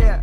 yeah.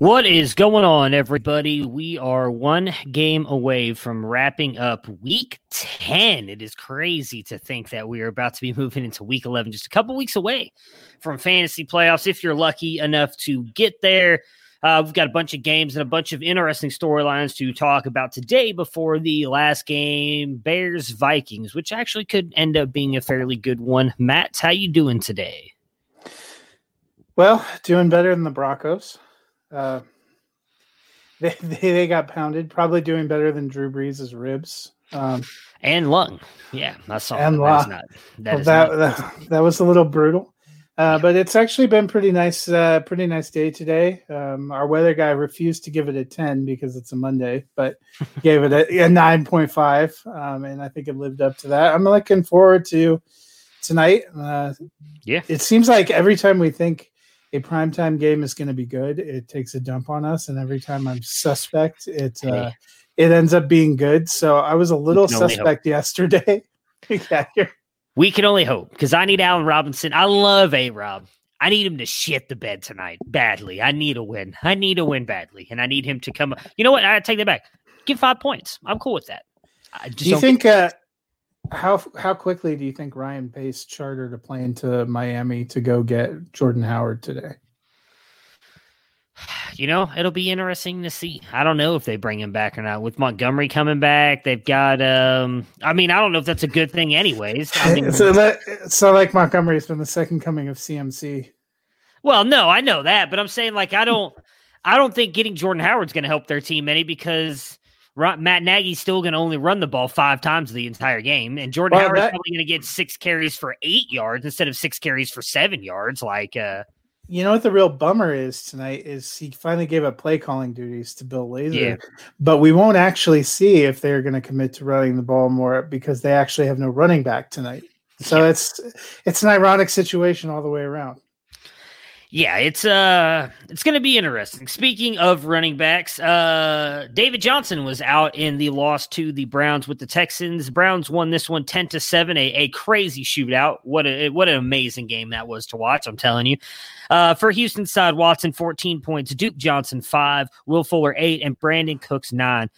What is going on, everybody? We are one game away from wrapping up week 10. It is crazy to think that we are about to be moving into week 11, just a couple weeks away from fantasy playoffs, if you're lucky enough to get there. We've got a bunch of games and a bunch of interesting storylines to talk about today before the last game, Bears-Vikings, which actually could end up being a fairly good one. Matt, how you doing today? Well, doing better than the Broncos. They got pounded, probably doing better than Drew Brees' ribs and lung. Yeah, I saw and that was a little brutal, but it's actually been pretty nice day today. Our weather guy refused to give it a 10 because it's a Monday, but gave it a 9.5, and I think it lived up to that. I'm looking forward to tonight. Yeah, it seems like every time we think a primetime game is going to be good, it takes a dump on us, and every time I'm suspect, it ends up being good. So I was a little suspect yesterday. Yeah, we can only hope, because I need Allen Robinson. I love A-Rob. I need him to shit the bed tonight badly. I need a win. I need a win badly, and I need him to come. You know what? I take that back. Give 5 points. I'm cool with that. Do you think how quickly do you think Ryan Pace chartered a plane to Miami to go get Jordan Howard today? You know, it'll be interesting to see. I don't know if they bring him back or not. With Montgomery coming back, they've got I don't know if that's a good thing anyways. I mean, so Montgomery's been the second coming of CMC. Well, no, I know that, but I'm saying I don't think getting Jordan Howard's going to help their team any, because Matt Nagy's still going to only run the ball 5 times the entire game, and Jordan Howard's probably going to get 6 carries for 8 yards instead of 6 carries for 7 yards. You know what the real bummer is tonight is he finally gave up play calling duties to Bill Lazor, yeah. But we won't actually see if they're going to commit to running the ball more, because they actually have no running back tonight. So yeah, it's an ironic situation all the way around. Yeah, it's going to be interesting. Speaking of running backs, David Johnson was out in the loss to the Browns with the Texans. Browns won this one 10-7, a crazy shootout. What an amazing game that was to watch, I'm telling you. For Houston's side, Watson 14 points, Duke Johnson 5, Will Fuller 8, and Brandon Cooks 9.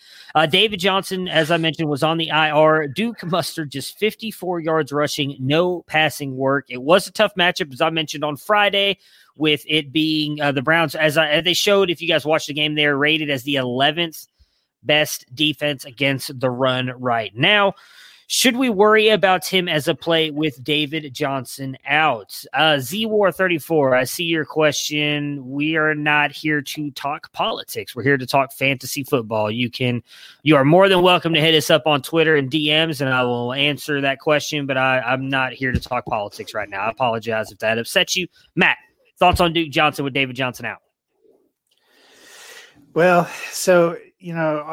David Johnson, as I mentioned, was on the IR. Duke mustered just 54 yards rushing, no passing work. It was a tough matchup, as I mentioned on Friday, with it being the Browns. As they showed, if you guys watched the game, they're rated as the 11th best defense against the run right now. Should we worry about him as a play with David Johnson out? ZWAR34, I see your question. We are not here to talk politics. We're here to talk fantasy football. You are more than welcome to hit us up on Twitter and DMs, and I will answer that question, but I'm not here to talk politics right now. I apologize if that upsets you. Matt, thoughts on Duke Johnson with David Johnson out? Well, so, you know,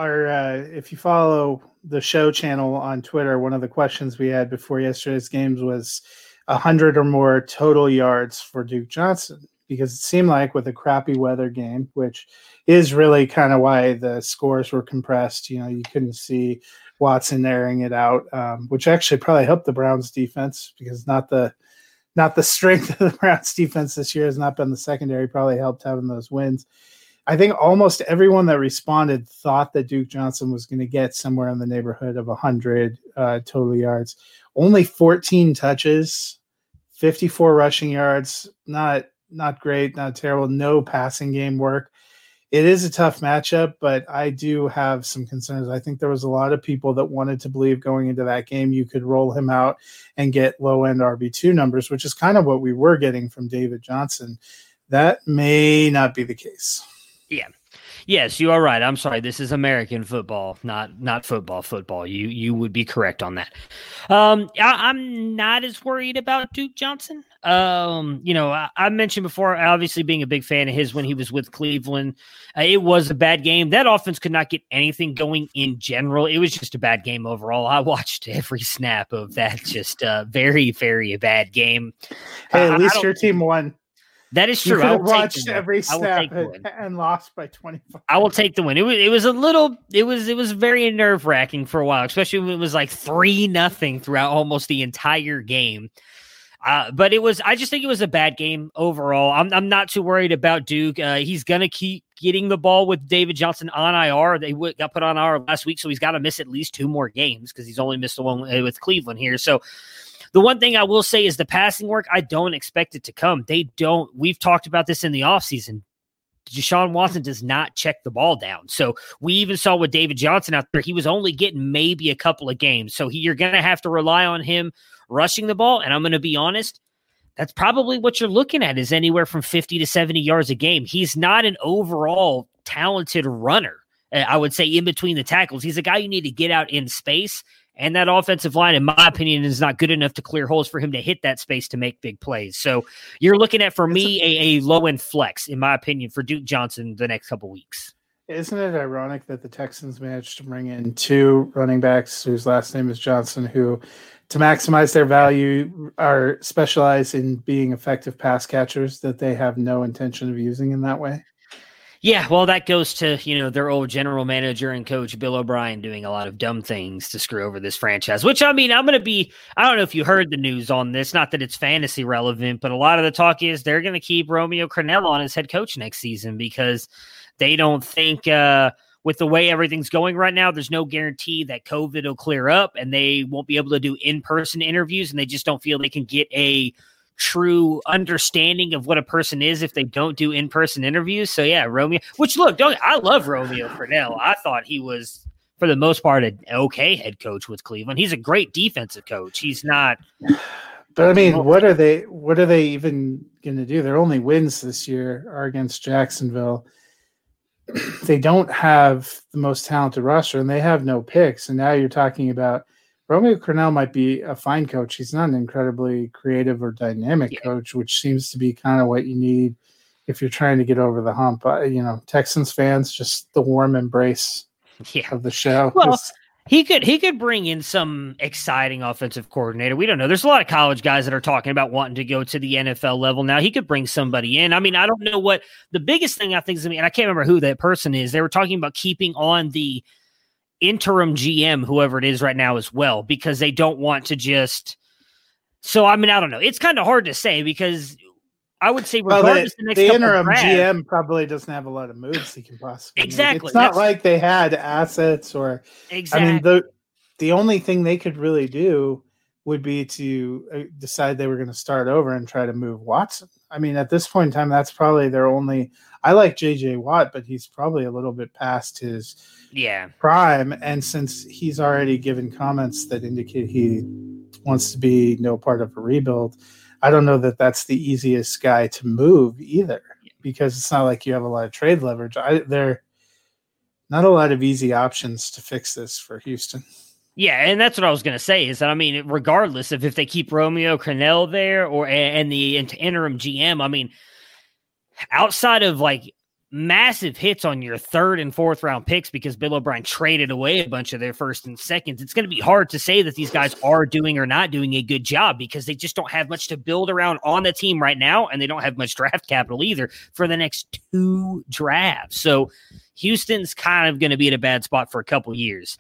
if you follow the show channel on Twitter, one of the questions we had before yesterday's games was 100 or more total yards for Duke Johnson, because it seemed like with a crappy weather game, which is really kind of why the scores were compressed. You know, you couldn't see Watson airing it out, which actually probably helped the Browns defense, because not the strength of the Browns defense this year has not been the secondary, probably helped having those wins. I think almost everyone that responded thought that Duke Johnson was going to get somewhere in the neighborhood of 100 total yards. Only 14 touches, 54 rushing yards. Not great, not terrible. No passing game work. It is a tough matchup, but I do have some concerns. I think there was a lot of people that wanted to believe going into that game you could roll him out and get low-end RB2 numbers, which is kind of what we were getting from David Johnson. That may not be the case. Yeah. Yes, you are right. I'm sorry. This is American football, not football. You would be correct on that. I'm not as worried about Duke Johnson. I mentioned before, obviously being a big fan of his when he was with Cleveland. It was a bad game. That offense could not get anything going in general. It was just a bad game overall. I watched every snap of that. Just very, very bad game. Hey, at least your team won. That is true. I watched every snap and lost by 25. I will take the win. It was very nerve-wracking for a while, especially when it was like 3-0 throughout almost the entire game. But I just think it was a bad game overall. I'm not too worried about Duke. He's going to keep getting the ball with David Johnson on IR. They got put on IR last week, so he's got to miss at least 2 more games because he's only missed the one with Cleveland here. So the one thing I will say is the passing work, I don't expect it to come. They don't. We've talked about this in the offseason. Deshaun Watson does not check the ball down. So we even saw with David Johnson out there, he was only getting maybe a couple of games. So you're going to have to rely on him rushing the ball. And I'm going to be honest, that's probably what you're looking at is anywhere from 50 to 70 yards a game. He's not an overall talented runner. I would say in between the tackles, he's a guy you need to get out in space. And that offensive line, in my opinion, is not good enough to clear holes for him to hit that space to make big plays. So you're looking at, for me, a low-end flex, in my opinion, for Duke Johnson the next couple weeks. Isn't it ironic that the Texans managed to bring in 2 running backs whose last name is Johnson, who, to maximize their value, are specialized in being effective pass catchers that they have no intention of using in that way? Yeah, well, that goes to, their old general manager and coach Bill O'Brien doing a lot of dumb things to screw over this franchise, which, I don't know if you heard the news on this, not that it's fantasy relevant, but a lot of the talk is they're going to keep Romeo Crennel on as head coach next season because they don't think with the way everything's going right now, there's no guarantee that COVID will clear up and they won't be able to do in-person interviews, and they just don't feel they can get a true understanding of what a person is if they don't do in-person interviews. So yeah, Romeo, which I love Romeo Crennel. I thought he was, for the most part, an okay head coach with Cleveland. He's a great defensive coach. He's not. But what are they even going to do? Their only wins this year are against Jacksonville. They don't have the most talented roster and they have no picks. And now you're talking about Romeo Crennel might be a fine coach. He's not an incredibly creative or dynamic coach, which seems to be kind of what you need if you're trying to get over the hump. Texans fans, just the warm embrace of the show. Well, he could bring in some exciting offensive coordinator. We don't know. There's a lot of college guys that are talking about wanting to go to the NFL level now. He could bring somebody in. I don't know what the biggest thing I think is, and I can't remember who that person is. They were talking about keeping on the interim GM, whoever it is right now as well, because they don't want to just. So, I don't know. It's kind of hard to say because I would say regardless the interim GM probably doesn't have a lot of moves he can possibly make. It's not like they had assets or the only thing they could really do would be to decide they were going to start over and try to move Watson. At this point in time, that's probably their only. I like J.J. Watt, but he's probably a little bit past his prime. And since he's already given comments that indicate he wants to be no part of a rebuild, I don't know that that's the easiest guy to move either, because it's not like you have a lot of trade leverage. There are not a lot of easy options to fix this for Houston. Yeah, and that's what I was going to say is that, regardless of if they keep Romeo Crennel there or and the interim GM, outside of like massive hits on your 3rd and 4th round picks because Bill O'Brien traded away a bunch of their 1st and 2nds, it's going to be hard to say that these guys are doing or not doing a good job because they just don't have much to build around on the team right now, and they don't have much draft capital either for the next 2 drafts. So Houston's kind of going to be in a bad spot for a couple years.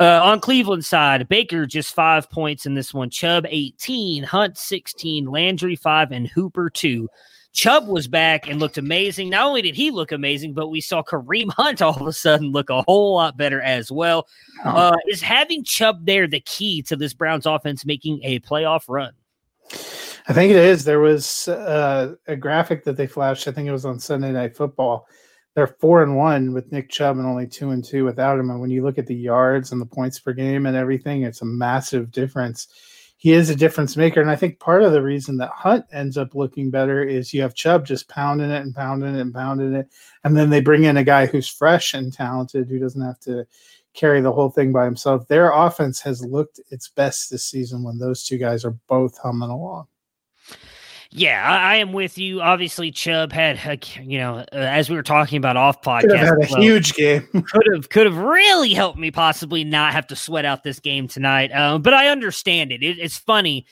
On Cleveland's side, Baker just 5 points in this one. Chubb 18, Hunt 16, Landry 5, and Hooper 2. Chubb was back and looked amazing. Not only did he look amazing, but we saw Kareem Hunt all of a sudden look a whole lot better as well. Is having Chubb there the key to this Browns offense making a playoff run? I think it is. There was a graphic that they flashed. I think it was on Sunday Night Football. They're 4-1 with Nick Chubb and only 2-2 without him. And when you look at the yards and the points per game and everything, it's a massive difference. He is a difference maker. And I think part of the reason that Hunt ends up looking better is you have Chubb just pounding it and pounding it and pounding it. And then they bring in a guy who's fresh and talented, who doesn't have to carry the whole thing by himself. Their offense has looked its best this season when those two guys are both humming along. Yeah, I am with you. Obviously, Chubb had, as we were talking about off podcast, could have had a huge game. could have really helped me possibly not have to sweat out this game tonight. But I understand it. It's funny.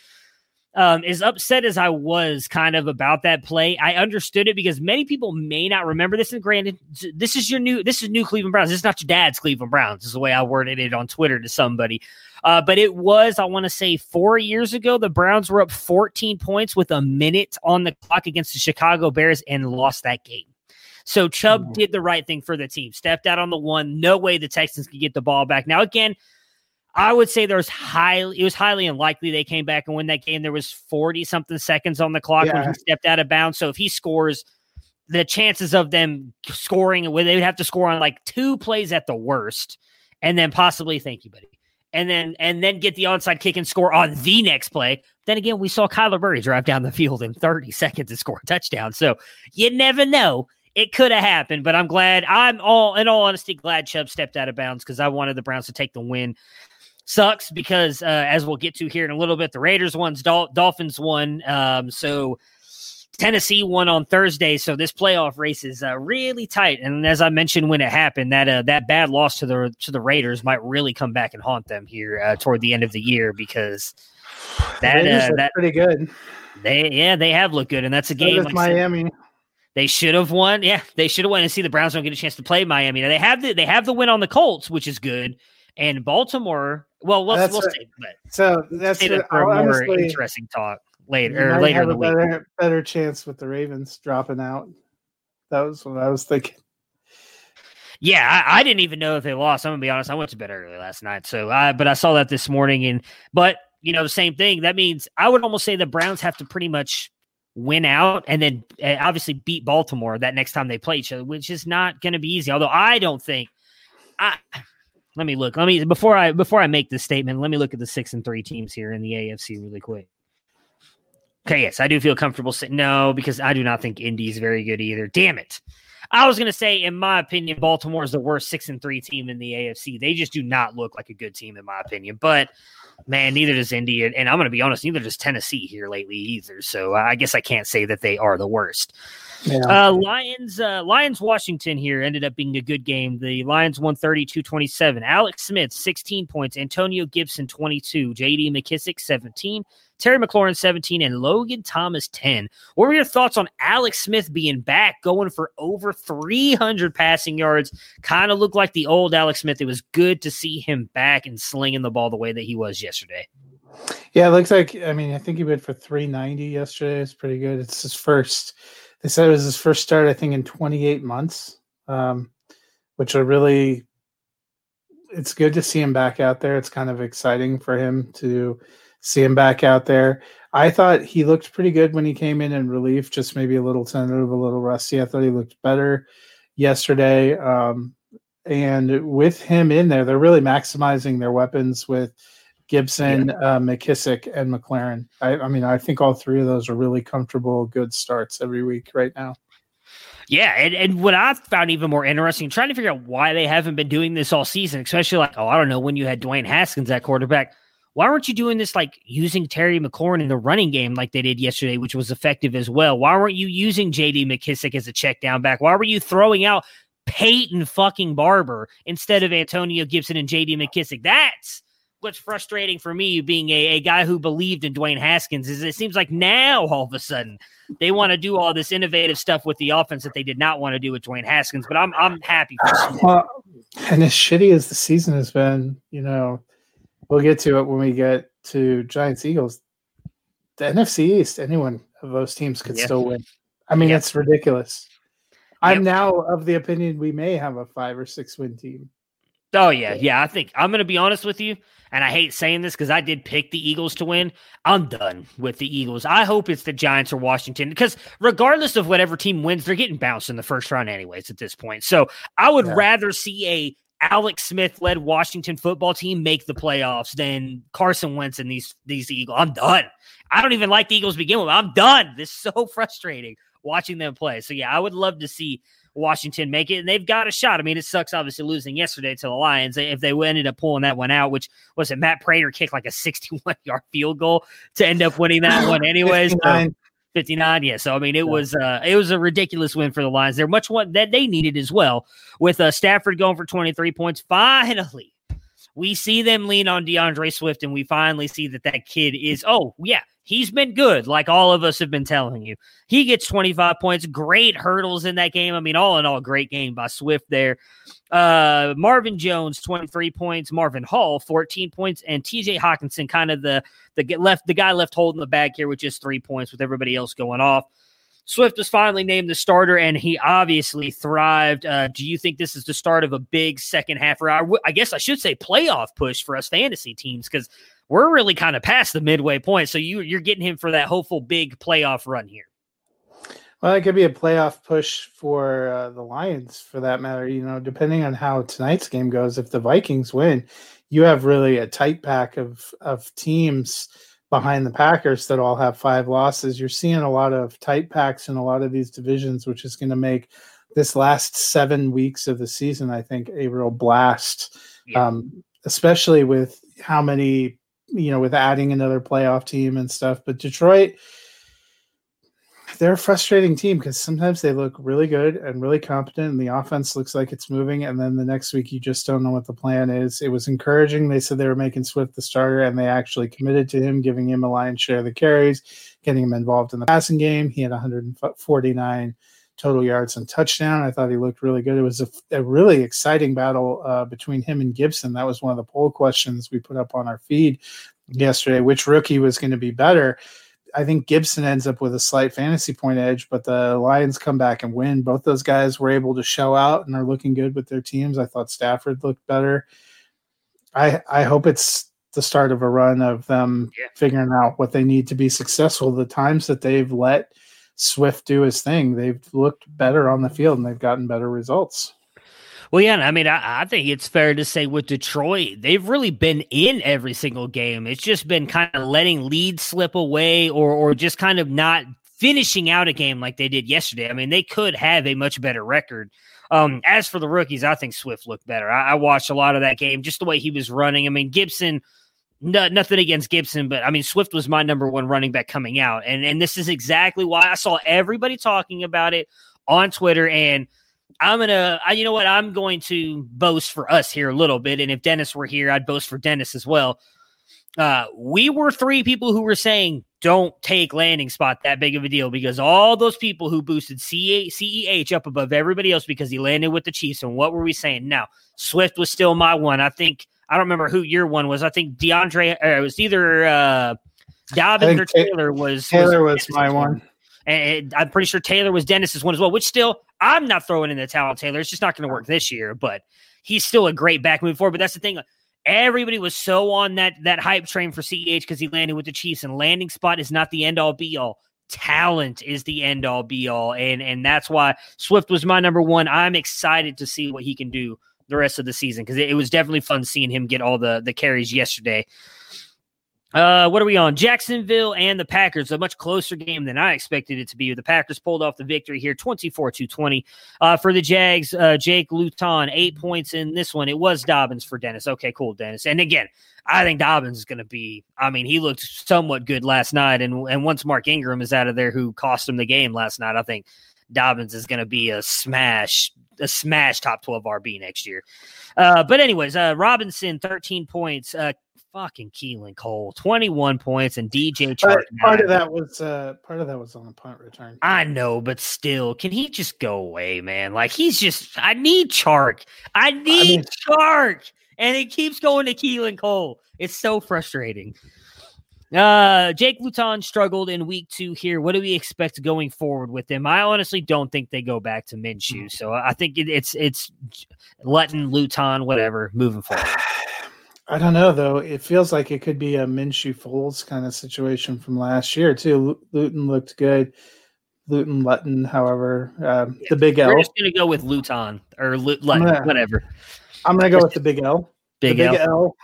As upset as I was kind of about that play, I understood it because many people may not remember this. And granted, this is new Cleveland Browns. This is not your dad's Cleveland Browns. This is the way I worded it on Twitter to somebody. But it was, I want to say, 4 years ago, the Browns were up 14 points with a minute on the clock against the Chicago Bears and lost that game. So Chubb did the right thing for the team. Stepped out on the one. No way the Texans could get the ball back. Now, again, I would say it was highly unlikely they came back and win that game. There was 40-something seconds on the clock when he stepped out of bounds. So if he scores, the chances of them scoring, they would have to score on like two plays at the worst, and then possibly, thank you, buddy, and then get the onside kick and score on the next play. Then again, we saw Kyler Murray drive down the field in 30 seconds and score a touchdown. So you never know. It could have happened, but I'm, in all honesty, glad Chubb stepped out of bounds because I wanted the Browns to take the win. Sucks because, as we'll get to here in a little bit, the Raiders won, Dolphins won, so Tennessee won on Thursday, so this playoff race is really tight. And as I mentioned when it happened, that bad loss to the Raiders might really come back and haunt them here toward the end of the year because that's pretty good. They have looked good, and that's a game. Like Miami. They should have won. Yeah, they should have won. And see, the Browns don't get a chance to play Miami. Now, they have the win on the Colts, which is good. And Baltimore, we'll save that for a more interesting talk later in the week. Better chance with the Ravens dropping out. That was what I was thinking. Yeah, I didn't even know if they lost. I'm gonna be honest. I went to bed early last night, but I saw that this morning. But same thing. That means I would almost say the Browns have to pretty much win out and then obviously beat Baltimore that next time they play each other, which is not going to be easy. Although I don't think Let me look. Before I make this statement, let me look at the 6-3 teams here in the AFC really quick. Okay, yes, I do feel comfortable sitting. No, because I do not think Indy's very good either. Damn it! I was going to say, in my opinion, Baltimore is the worst 6-3 team in the AFC. They just do not look like a good team, in my opinion. But man, neither does Indy, and I'm going to be honest, neither does Tennessee here lately either. So I guess I can't say that they are the worst. Yeah. Lions Washington here ended up being a good game. The Lions won 32-27. Alex Smith, 16 points. Antonio Gibson, 22. J.D. McKissick, 17. Terry McLaurin, 17. And Logan Thomas, 10. What were your thoughts on Alex Smith being back, going for over 300 passing yards? Kind of looked like the old Alex Smith. It was good to see him back and slinging the ball the way that he was yesterday. Yeah, it looks like, I think he went for 390 yesterday. It's pretty good. It's his first. They said it was his first start, I think, in 28 months, which are really – it's good to see him back out there. It's kind of exciting for him to see him back out there. I thought he looked pretty good when he came in relief, just maybe a little tentative, a little rusty. I thought he looked better yesterday. And with him in there, they're really maximizing their weapons with Gibson, McKissick, and McLaurin. I think all three of those are really comfortable, good starts every week right now. Yeah, and what I found even more interesting, trying to figure out why they haven't been doing this all season, especially when you had Dwayne Haskins at quarterback, why weren't you doing this using Terry McLaurin in the running game like they did yesterday, which was effective as well? Why weren't you using J.D. McKissick as a check down back? Why were you throwing out Peyton fucking Barber instead of Antonio Gibson and J.D. McKissick? That's what's frustrating for me, being a guy who believed in Dwayne Haskins, is it seems like now all of a sudden they want to do all this innovative stuff with the offense that they did not want to do with Dwayne Haskins. But I'm happy for and as shitty as the season has been, we'll get to it when we get to Giants Eagles. The NFC East, anyone of those teams could still win. I mean, it's ridiculous. I'm now of the opinion we may have a 5 or 6 win team. Oh, yeah. Yeah, I think I'm going to be honest with you, and I hate saying this because I did pick the Eagles to win. I'm done with the Eagles. I hope it's the Giants or Washington because regardless of whatever team wins, they're getting bounced in the first round anyways at this point. So I would rather see a Alex Smith-led Washington football team make the playoffs than Carson Wentz and these Eagles. I'm done. I don't even like the Eagles to begin with. I'm done. This is so frustrating watching them play. So, yeah, I would love to see Washington make it, and they've got a shot. I mean, it sucks, obviously, losing yesterday to the Lions. If they ended up pulling that one out, which was it, Matt Prater kicked like a 61-yard field goal to end up winning that one anyways. 59, yeah. So, I mean, it was a ridiculous win for the Lions. They're much one that they needed as well with Stafford going for 23 points. Finally, we see them lean on DeAndre Swift, and we finally see that kid is, he's been good, like all of us have been telling you. He gets 25 points, great hurdles in that game. I mean, all in all, great game by Swift there. Marvin Jones, 23 points. Marvin Hall, 14 points. And TJ Hawkinson, kind of the guy left holding the bag here with just 3 points with everybody else going off. Swift was finally named the starter, and he obviously thrived. Do you think this is the start of a big second half, or I guess I should say playoff push for us fantasy teams, because we're really kind of past the midway point, so you're getting him for that hopeful big playoff run here? Well, it could be a playoff push for the Lions, for that matter. You know, depending on how tonight's game goes, if the Vikings win, you have really a tight pack of teams behind the Packers that all have 5 losses. You're seeing a lot of tight packs in a lot of these divisions, which is going to make this last 7 weeks of the season, I think, a real blast, especially with how many, you know, with adding another playoff team and stuff. But Detroit, they're a frustrating team because sometimes they look really good and really competent, and the offense looks like it's moving, and then the next week you just don't know what the plan is. It was encouraging. They said they were making Swift the starter, and they actually committed to him, giving him a lion's share of the carries, getting him involved in the passing game. He had 149 total yards and touchdown. I thought he looked really good. It was a really exciting battle between him and Gibson. That was one of the poll questions we put up on our feed yesterday, which rookie was going to be better. I think Gibson ends up with a slight fantasy point edge, but the Lions come back and win. Both those guys were able to show out and are looking good with their teams. I thought Stafford looked better. I hope it's the start of a run of them figuring out what they need to be successful. The times that they've let Swift do his thing, they've looked better on the field and they've gotten better results. Well, yeah, I mean, I think it's fair to say with Detroit, they've really been in every single game. It's just been kind of letting leads slip away or just kind of not finishing out a game like they did yesterday. I mean, they could have a much better record. As for the rookies, I think Swift looked better. I watched a lot of that game, just the way he was running. I mean, Gibson, nothing against Gibson, but I mean, Swift was my number 1 running back coming out. And this is exactly why I saw everybody talking about it on Twitter, and I'm going to boast for us here a little bit. And if Dennis were here, I'd boast for Dennis as well. We were 3 people who were saying, don't take landing spot that big of a deal, because all those people who boosted CEH up above everybody else because he landed with the Chiefs. And what were we saying? Now, Swift was still my one. I think, I don't remember who your one was. I think it was either Dobbins or Taylor was. Taylor was my one. And I'm pretty sure Taylor was Dennis's one as well, which still, I'm not throwing in the towel, Taylor. It's just not going to work this year, but he's still a great back moving forward. But that's the thing. Everybody was so on that hype train for CEH because he landed with the Chiefs, and landing spot is not the end-all, be-all. Talent is the end-all, be-all, and that's why Swift was my number 1. I'm excited to see what he can do the rest of the season because it was definitely fun seeing him get all the carries yesterday. What are we on? Jacksonville and the Packers, a much closer game than I expected it to be. The Packers pulled off the victory here, 24-20. For the Jags, Jake Luton, 8 points in this one. It was Dobbins for Dennis. Okay, cool, Dennis. And again, I think Dobbins is going to be, I mean, he looked somewhat good last night. And once Mark Ingram is out of there, who cost him the game last night, I think Dobbins is going to be a smash top 12 RB next year. But anyways, Robinson, 13 points, fucking Keelan Cole, 21 points, and DJ Chark. Part of that was on the punt return. I know, but still, can he just go away, man? Like, he's just, I need Chark. And it keeps going to Keelan Cole. It's so frustrating. Jake Luton struggled in week 2 here. What do we expect going forward with him? I honestly don't think they go back to Minshew. So I think it's letting Luton, whatever, moving forward. I don't know, though. It feels like it could be a Minshew-Foles kind of situation from last year, too. Luton looked good. Luton, however, the big L. We're just going to go with Luton or Lutton, whatever. I'm going to go with the big L. Big L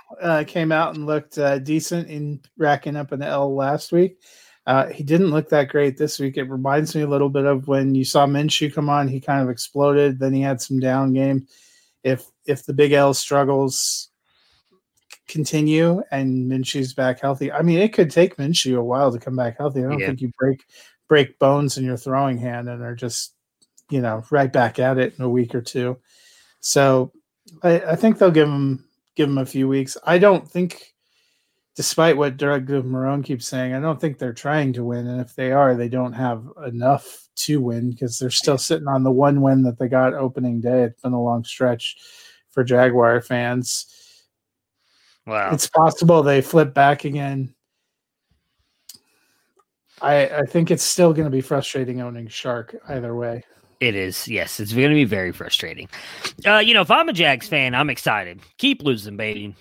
came out and looked decent in racking up an L last week. He didn't look that great this week. It reminds me a little bit of when you saw Minshew come on. He kind of exploded. Then he had some down game. If the big L struggles continue and Minshew's back healthy, I mean, it could take Minshew a while to come back healthy. I don't think you break bones in your throwing hand and are just, right back at it in a week or two. So I think they'll give him a few weeks. I don't think, despite what Derek Marone keeps saying, I don't think they're trying to win. And if they are, they don't have enough to win because they're still sitting on the one win that they got opening day. It's been a long stretch for Jaguar fans. Wow. It's possible they flip back again. I think it's still going to be frustrating owning Shark either way. It is. Yes, it's going to be very frustrating. If I'm a Jags fan, I'm excited. Keep losing, baby.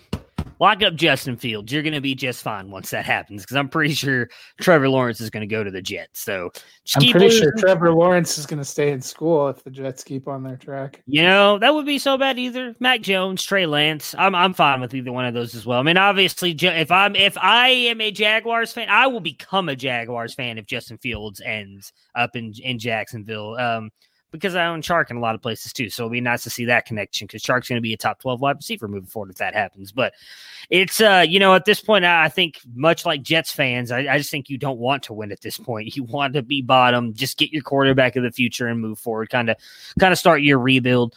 Lock up Justin Fields. You're going to be just fine once that happens because I'm pretty sure Trevor Lawrence is going to go to the Jets. So just keep losing. Trevor Lawrence is going to stay in school if the Jets keep on their track. That would be so bad either. Mac Jones, Trey Lance. I'm fine with either one of those as well. I mean, obviously, if I am a Jaguars fan, I will become a Jaguars fan if Justin Fields ends up in Jacksonville. Because I own Chark in a lot of places too. So it'll be nice to see that connection because Chark's going to be a top 12 wide receiver moving forward if that happens. But it's, at this point, I think much like Jets fans, I just think you don't want to win at this point. You want to be bottom, just get your quarterback of the future and move forward, kind of start your rebuild.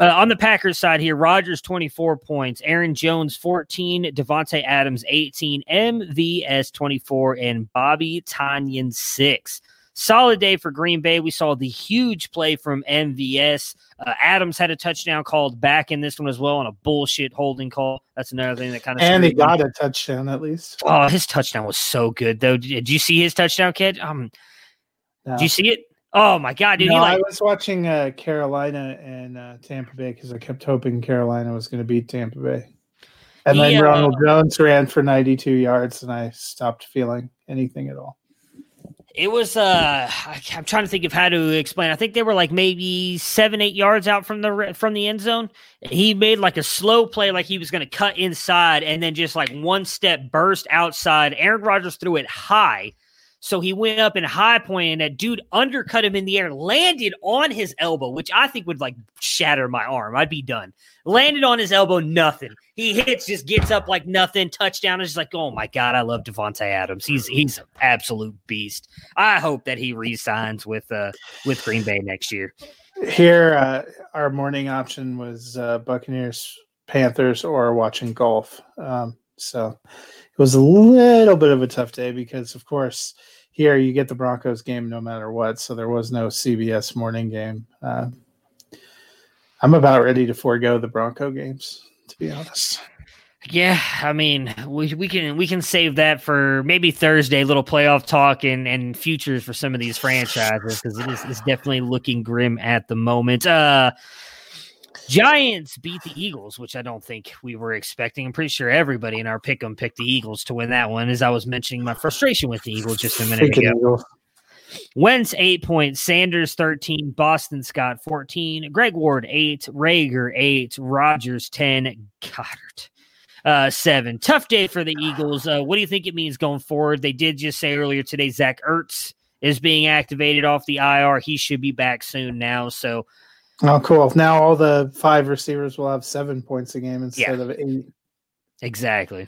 On the Packers side here, Rodgers, 24 points, Aaron Jones, 14, Davante Adams, 18, MVS, 24, and Bobby Tonyan, 6. Solid day for Green Bay. We saw the huge play from MVS. Adams had a touchdown called back in this one as well on a bullshit holding call. That's another thing that kind of. And he got a touchdown at least. Oh, his touchdown was so good though. Did you see his touchdown, kid? No. Did you see it? Oh my God, dude! No, I was watching Carolina and Tampa Bay because I kept hoping Carolina was going to beat Tampa Bay. And then Ronald Jones ran for 92 yards, and I stopped feeling anything at all. It was, I'm trying to think of how to explain. I think they were like maybe 7-8 yards out from the end zone. He made like a slow play, like he was going to cut inside and then just like one step burst outside. Aaron Rodgers threw it high. So he went up and high pointed, and that dude undercut him in the air, landed on his elbow, which I think would like shatter my arm. I'd be done. Landed on his elbow, nothing. He hits, just gets up like nothing. Touchdown. It's just like, oh my God, I love Davante Adams. He's an absolute beast. I hope that he re-signs with Green Bay next year. Here, our morning option was Buccaneers, Panthers, or watching golf. So it was a little bit of a tough day because, of course, here you get the Broncos game no matter what. So there was no CBS morning game. I'm about ready to forego the Bronco games, to be honest. Yeah, I mean, we can save that for maybe Thursday, little playoff talk and futures for some of these franchises because it's definitely looking grim at the moment. Giants beat the Eagles, which I don't think we were expecting. I'm pretty sure everybody in our pick'em picked the Eagles to win that one, as I was mentioning my frustration with the Eagles just a minute ago. Wentz, 8 points, Sanders, 13, Boston Scott, 14, Greg Ward, 8, Rager, 8, Rodgers, 10, Goddard, 7. Tough day for the Eagles. What do you think it means going forward? They did just say earlier today Zach Ertz is being activated off the IR. He should be back soon now, so... Oh, cool. Now all the 5 receivers will have 7 points a game instead of 8. Exactly.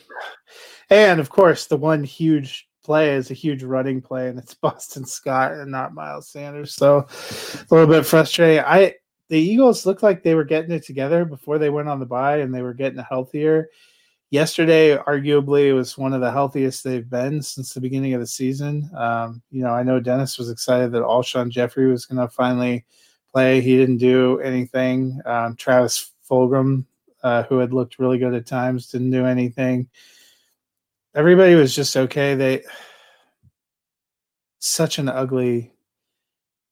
And, of course, the one huge play is a huge running play, and it's Boston Scott and not Miles Sanders. So a little bit frustrating. The Eagles looked like they were getting it together before they went on the bye, and they were getting healthier. Yesterday, arguably, it was one of the healthiest they've been since the beginning of the season. I know Dennis was excited that Alshon Jeffrey was going to finally – play. He didn't do anything. Travis Fulgham, who had looked really good at times, didn't do anything. everybody was just okay. They such an ugly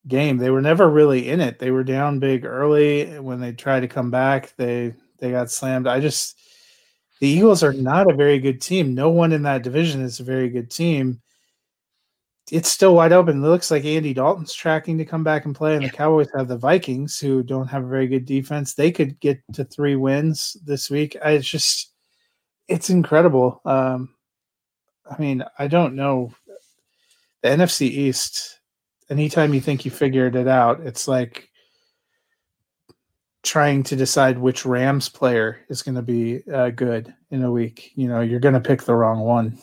game. They were never really in it. They were down big early. When they tried to come back, they got slammed. The Eagles are not a very good team. No one in that division is a very good team. It's still wide open. It looks like Andy Dalton's tracking to come back and play, and the Cowboys have the Vikings, who don't have a very good defense. They could get to 3 wins this week. It's incredible. I don't know. The NFC East, anytime you think you figured it out, it's like trying to decide which Rams player is going to be good in a week. You know, you're going to pick the wrong one.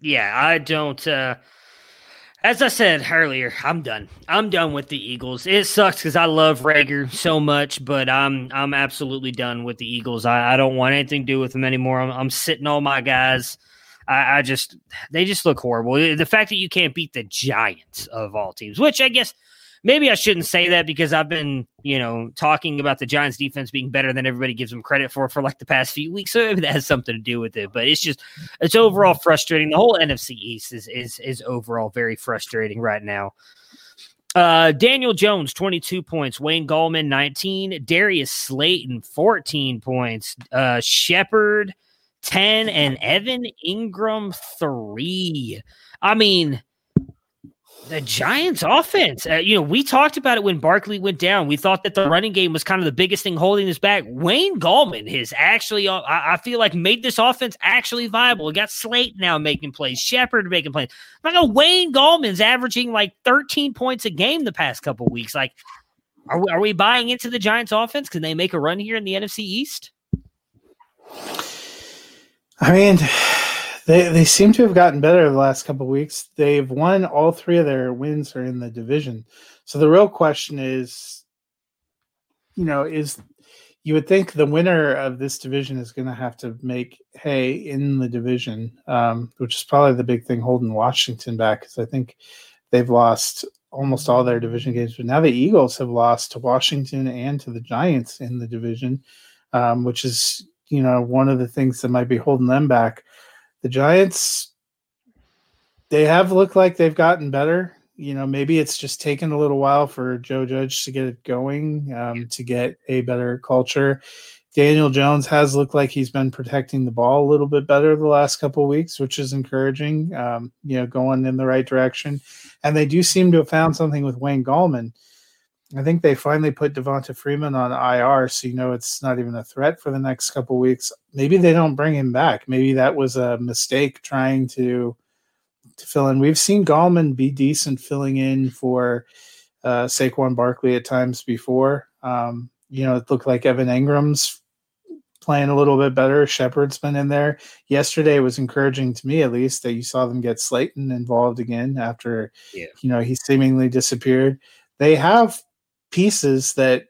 Yeah, I don't as I said earlier, I'm done with the Eagles. It sucks because I love Rager so much, but I'm absolutely done with the Eagles. I don't want anything to do with them anymore. I'm sitting all my guys. They just look horrible. The fact that you can't beat the Giants of all teams, which I guess maybe I shouldn't say that, because I've been, talking about the Giants defense being better than everybody gives them credit for like the past few weeks. So maybe that has something to do with it, but it's overall frustrating. The whole NFC East is overall very frustrating right now. Daniel Jones, 22 points. Wayne Gallman, 19. Darius Slayton, 14 points. Shepard, 10, and Evan Ingram, 3. The Giants offense, we talked about it when Barkley went down. We thought that the running game was kind of the biggest thing holding us back. Wayne Gallman has actually, I feel like, made this offense actually viable. We got Slate now making plays, Shepard making plays. Wayne Gallman's averaging like 13 points a game the past couple weeks. Like, are we buying into the Giants offense? Can they make a run here in the NFC East? They seem to have gotten better the last couple of weeks. They've won all 3 of their wins are in the division. So the real question is, you would think the winner of this division is going to have to make hay in the division, which is probably the big thing holding Washington back, because I think they've lost almost all their division games. But now the Eagles have lost to Washington and to the Giants in the division, which is, one of the things that might be holding them back. The Giants, they have looked like they've gotten better. Maybe it's just taken a little while for Joe Judge to get it going, to get a better culture. Daniel Jones has looked like he's been protecting the ball a little bit better the last couple of weeks, which is encouraging, going in the right direction. And they do seem to have found something with Wayne Gallman. I think they finally put Devonta Freeman on IR, so it's not even a threat for the next couple of weeks. Maybe they don't bring him back. Maybe that was a mistake trying to fill in. We've seen Gallman be decent filling in for Saquon Barkley at times before. It looked like Evan Ingram's playing a little bit better. Shepard's been in there. Yesterday was encouraging to me, at least, that you saw them get Slayton involved again after he seemingly disappeared. They have pieces that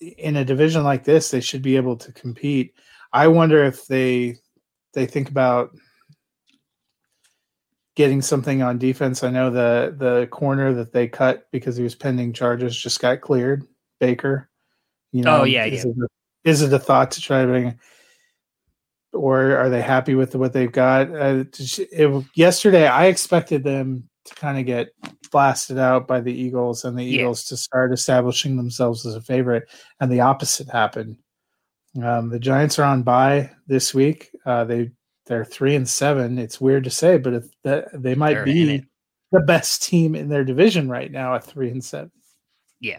in a division like this, they should be able to compete. I wonder if they think about getting something on defense. I know the corner that they cut because he was pending charges just got cleared. Baker, Is it a thought to try to bring, or are they happy with what they've got? Yesterday, I expected them to kind of get blasted out by the Eagles and the Eagles to start establishing themselves as a favorite, and the opposite happened. The Giants are on bye this week. They're 3-7. It's weird to say, but they might be the best team in their division right now at 3-7. Yeah.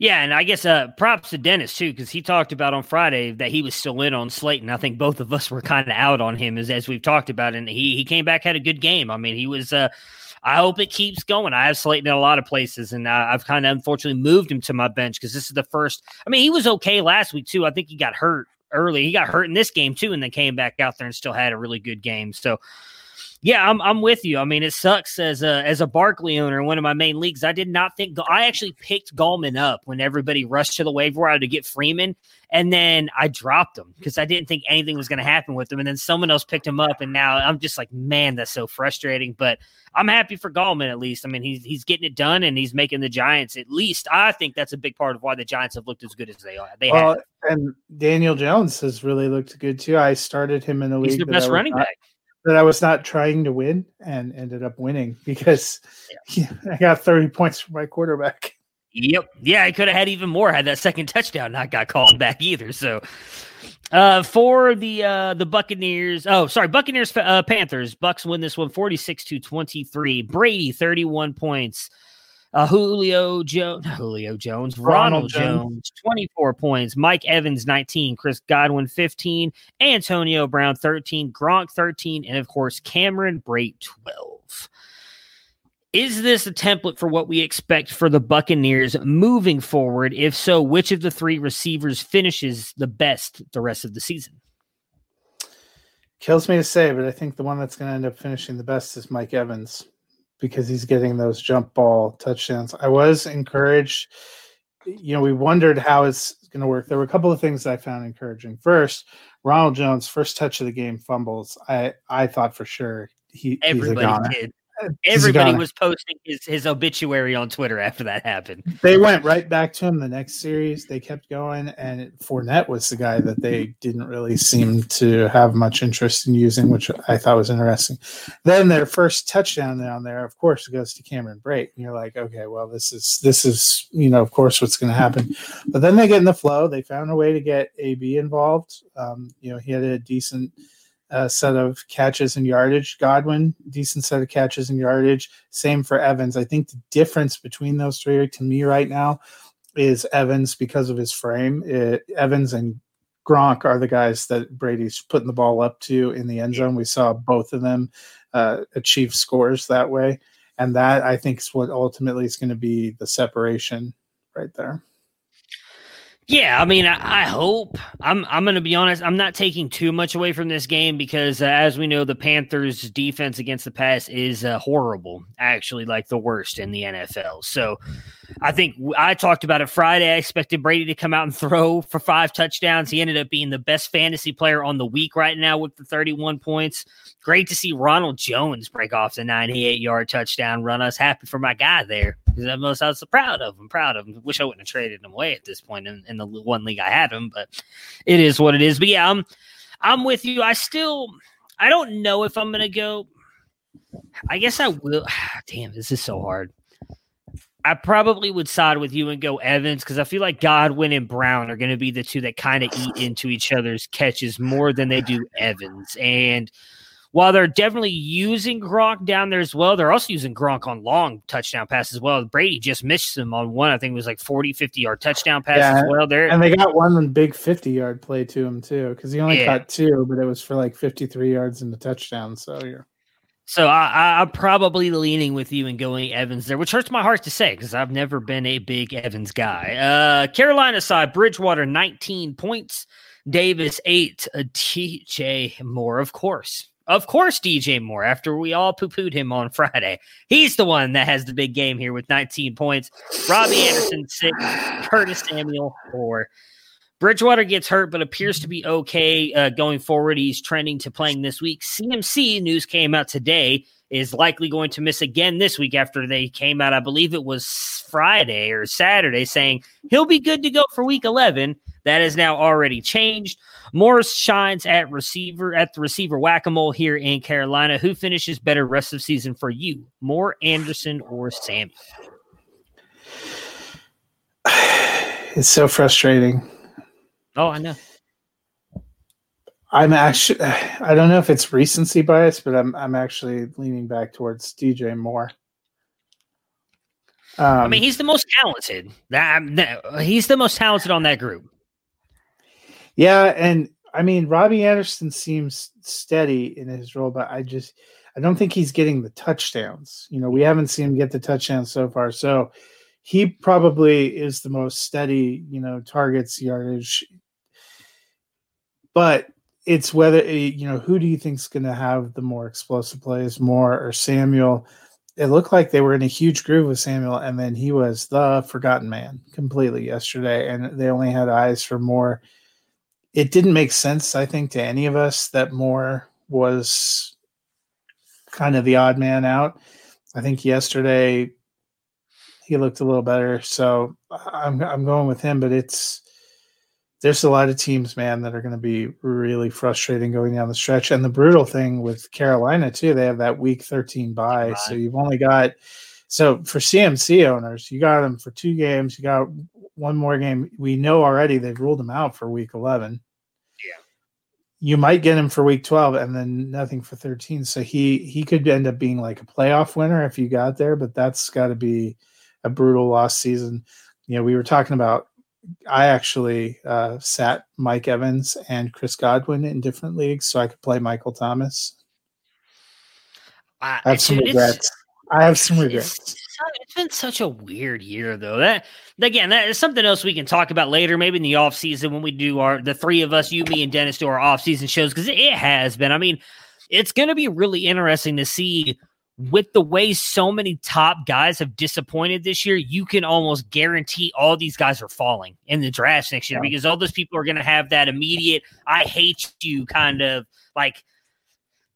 Yeah, and I guess props to Dennis, too, because he talked about on Friday that he was still in on Slayton. I think both of us were kind of out on him, as we've talked about, and he came back, had a good game. He was I hope it keeps going. I have Slayton in a lot of places, and I've kind of unfortunately moved him to my bench because this is the first. He was okay last week, too. I think he got hurt early. He got hurt in this game, too, and then came back out there and still had a really good game. So, yeah, I'm with you. It sucks as a Barkley owner in one of my main leagues. I did not think – I actually picked Gallman up when everybody rushed to the waiver wire to get Freeman, and then I dropped him because I didn't think anything was going to happen with him, and then someone else picked him up, and now I'm just like, man, that's so frustrating. But I'm happy for Gallman at least. He's getting it done, and he's making the Giants at least. I think that's a big part of why the Giants have looked as good as they are. They have. And Daniel Jones has really looked good too. I started him in a league. He's the best running back. that I was not trying to win and ended up winning because I got 30 points from my quarterback. Yep. Yeah, I could have had even more had that second touchdown not got called back either. So for the Buccaneers, Panthers, Bucs win this one 46-23. Brady, 31 points. Ronald Jones, 24 points. Mike Evans, 19. Chris Godwin, 15. Antonio Brown, 13. Gronk, 13. And, of course, Cameron Brate, 12. Is this a template for what we expect for the Buccaneers moving forward? If so, which of the three receivers finishes the best the rest of the season? Kills me to say, but I think the one that's going to end up finishing the best is Mike Evans, because he's getting those jump ball touchdowns. I was encouraged. You know, we wondered how it's going to work. There were a couple of things I found encouraging. First, Ronald Jones, first touch of the game, fumbles. I thought for sure he's a goner. Did. Everybody was posting his obituary on Twitter after that happened. They went right back to him the next series. They kept going, and Fournette was the guy that they didn't really seem to have much interest in using, which I thought was interesting. Then their first touchdown down there, of course, goes to Cameron Brate. And you're like, okay, well, this is of course what's going to happen. But then they get in the flow. They found a way to get AB involved. He had a decent set of catches and yardage. Godwin, decent set of catches and yardage. Same for Evans. I think the difference between those three to me right now is Evans because of his frame. Evans and Gronk are the guys that Brady's putting the ball up to in the end zone. We saw both of them achieve scores that way. And that, I think, is what ultimately is going to be the separation right there. Yeah, I mean, I hope. I'm going to be honest. I'm not taking too much away from this game because, as we know, the Panthers' defense against the pass is horrible, actually, like the worst in the NFL. So I think I talked about it Friday. I expected Brady to come out and throw for 5 touchdowns. He ended up being the best fantasy player on the week right now with the 31 points. Great to see Ronald Jones break off the 98-yard touchdown run. I was happy for my guy there. I was so proud of him. Wish I wouldn't have traded him away at this point in the one league I had him, but it is what it is. But yeah, I'm with you. I don't know if I'm going to go. I guess I will. Damn, this is so hard. I probably would side with you and go Evans because I feel like Godwin and Brown are going to be the two that kind of eat into each other's catches more than they do Evans. And while they're definitely using Gronk down there as well, they're also using Gronk on long touchdown passes as well. Brady just missed him on one. I think it was like 40, 50-yard touchdown pass as well. There, and they got one big 50-yard play to him too because he only caught 2, but it was for like 53 yards in the touchdown. So I'm probably leaning with you and going Evans there, which hurts my heart to say because I've never been a big Evans guy. Carolina side, Bridgewater, 19 points. Davis, 8. TJ Moore, of course. Of course, DJ Moore, after we all poo-pooed him on Friday. He's the one that has the big game here with 19 points. Robbie Anderson, 6. Curtis Samuel, 4. Bridgewater gets hurt but appears to be okay going forward. He's trending to playing this week. CMC, news came out today, is likely going to miss again this week after they came out, I believe it was Friday or Saturday, saying he'll be good to go for week 11. That has now already changed. Morris shines at the receiver whack-a-mole here in Carolina. Who finishes better rest of season for you, Moore, Anderson, or Samuel? It's so frustrating. Oh, I know. I don't know if it's recency bias, but I'm actually leaning back towards DJ Moore. I mean, he's the most talented. He's the most talented on that group. Yeah, and I mean, Robbie Anderson seems steady in his role, but I don't think he's getting the touchdowns. We haven't seen him get the touchdowns so far, so he probably is the most steady. Targets, yardage, but it's whether who do you think's going to have the more explosive plays, Moore or Samuel? It looked like they were in a huge groove with Samuel, and then he was the forgotten man completely yesterday, and they only had eyes for Moore. It didn't make sense, I think, to any of us that Moore was kind of the odd man out. I think yesterday he looked a little better, so I'm going with him, but it's there's a lot of teams, man, that are going to be really frustrating going down the stretch. And the brutal thing with Carolina, too, they have that week 13 bye. Right. So you've only got – so for CMC owners, you got them for 2 games. You got one more game. We know already they've ruled them out for week 11. Yeah. You might get him for week 12 and then nothing for 13. So he could end up being like a playoff winner if you got there, but that's got to be a brutal loss season. You know, we were talking about I actually sat Mike Evans and Chris Godwin in different leagues so I could play Michael Thomas. I have some regrets. It's been such a weird year, though. That again, that is something else we can talk about later, maybe in the offseason when we do the three of us, you, me, and Dennis, do our offseason shows, because it has been. I mean, it's going to be really interesting to see. With the way so many top guys have disappointed this year, you can almost guarantee all these guys are falling in the draft next year because all those people are going to have that immediate, I hate you kind of like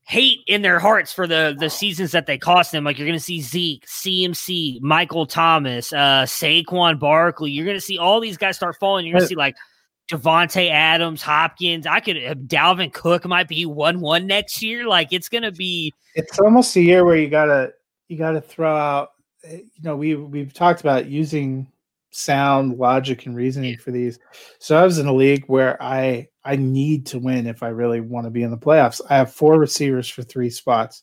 hate in their hearts for the seasons that they cost them. Like you're going to see Zeke, CMC, Michael Thomas, Saquon Barkley. You're going to see all these guys start falling. You're going to see like Davante Adams, Hopkins. Dalvin Cook might be 1-1 next year. Like it's going to be. It's almost a year where you gotta throw out. You know, we've talked about using sound logic and reasoning for these. So I was in a league where I need to win if I really want to be in the playoffs. I have 4 receivers for 3 spots: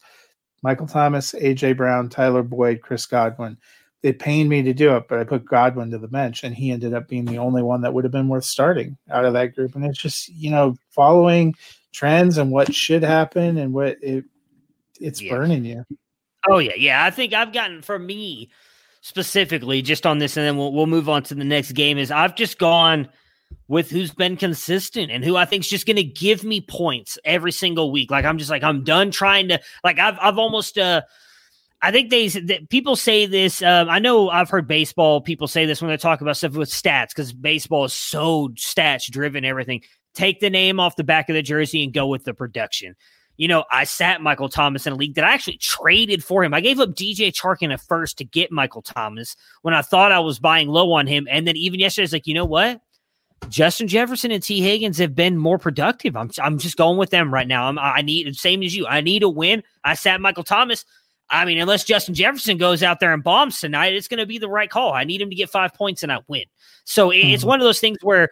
Michael Thomas, AJ Brown, Tyler Boyd, Chris Godwin. It pained me to do it, but I put Godwin to the bench, and he ended up being the only one that would have been worth starting out of that group. And it's just, you know, following trends and what should happen and what it's burning you. Oh, yeah. Yeah. I think I've gotten, for me specifically, just on this, and then we'll move on to the next game, is I've just gone with who's been consistent and who I think is just going to give me points every single week. Like, I'm just like, I'm done trying to, like, I've almost, I think people say this. I know I've heard baseball people say this when they talk about stuff with stats, because baseball is so stats driven, everything. Take the name off the back of the jersey and go with the production. You know, I sat Michael Thomas in a league that I actually traded for him. I gave up DJ Chark a first to get Michael Thomas when I thought I was buying low on him. And then even yesterday, I was like, you know what? Justin Jefferson and T. Higgins have been more productive. I'm just going with them right now. I need, same as you, I need a win. I sat Michael Thomas. I mean, unless Justin Jefferson goes out there and bombs tonight, it's going to be the right call. I need him to get 5 points and I win. So it's one of those things where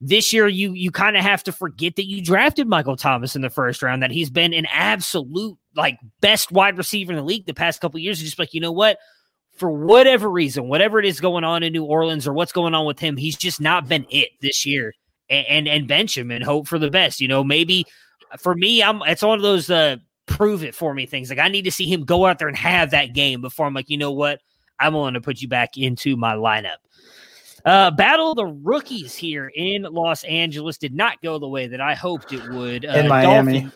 this year you kind of have to forget that you drafted Michael Thomas in the first round, that he's been an absolute like best wide receiver in the league the past couple of years. It's just like, you know what? For whatever reason, whatever it is going on in New Orleans or what's going on with him, he's just not been it this year. And bench him and hope for the best. You know, maybe for me, it's one of those prove it for me things. Like I need to see him go out there and have that game before I'm like, you know what? I'm willing to put you back into my lineup. Battle of the rookies here in Los Angeles did not go the way that I hoped it would. In Miami.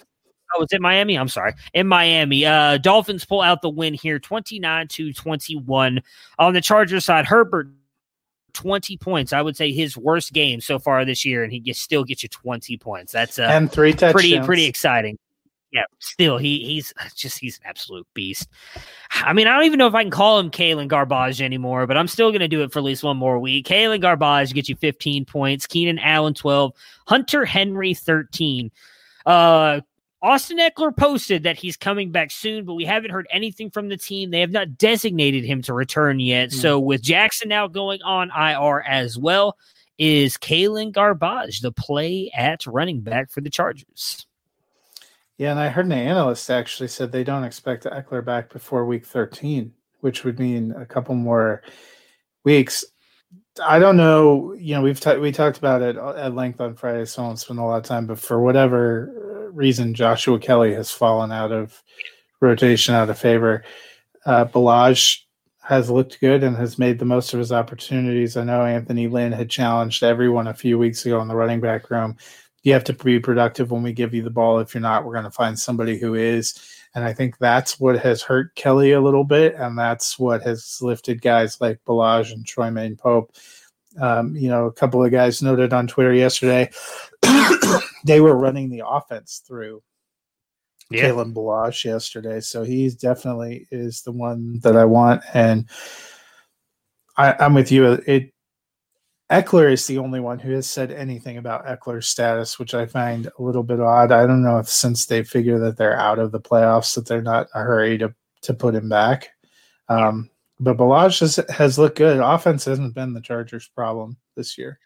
It's in Miami? I'm sorry. In Miami. Dolphins pull out the win here, 29-21. On the Chargers side, Herbert, 20 points. I would say his worst game so far this year, and he still gets you 20 points. That's and 3 touchdowns. Pretty exciting. Yeah, still, he's an absolute beast. I mean, I don't even know if I can call him Kalen Ballage anymore, but I'm still going to do it for at least one more week. Kalen Ballage gets you 15 points. Keenan Allen, 12. Hunter Henry, 13. Austin Eckler posted that he's coming back soon, but we haven't heard anything from the team. They have not designated him to return yet. So with Jackson now going on IR as well, is Kalen Ballage the play at running back for the Chargers? Yeah, and I heard an analyst actually said they don't expect Eckler back before week 13, which would mean a couple more weeks. I don't know. You know, we talked about it at length on Friday, so I won't spend a lot of time. But for whatever reason, Joshua Kelly has fallen out of rotation, out of favor. Ballage has looked good and has made the most of his opportunities. I know Anthony Lynn had challenged everyone a few weeks ago in the running back room. You have to be productive when we give you the ball. If you're not, we're going to find somebody who is. And I think that's what has hurt Kelly a little bit, and that's what has lifted guys like Ballage and Troymaine Pope. You know, a couple of guys noted on Twitter yesterday, they were running the offense through Kalen Ballage yesterday. So he definitely is the one that I want. And I'm with you. It Eckler is the only one who has said anything about Eckler's status, which I find a little bit odd. I don't know if since they figure that they're out of the playoffs that they're not in a hurry to put him back. But Ballage has looked good. Offense hasn't been the Chargers' problem this year.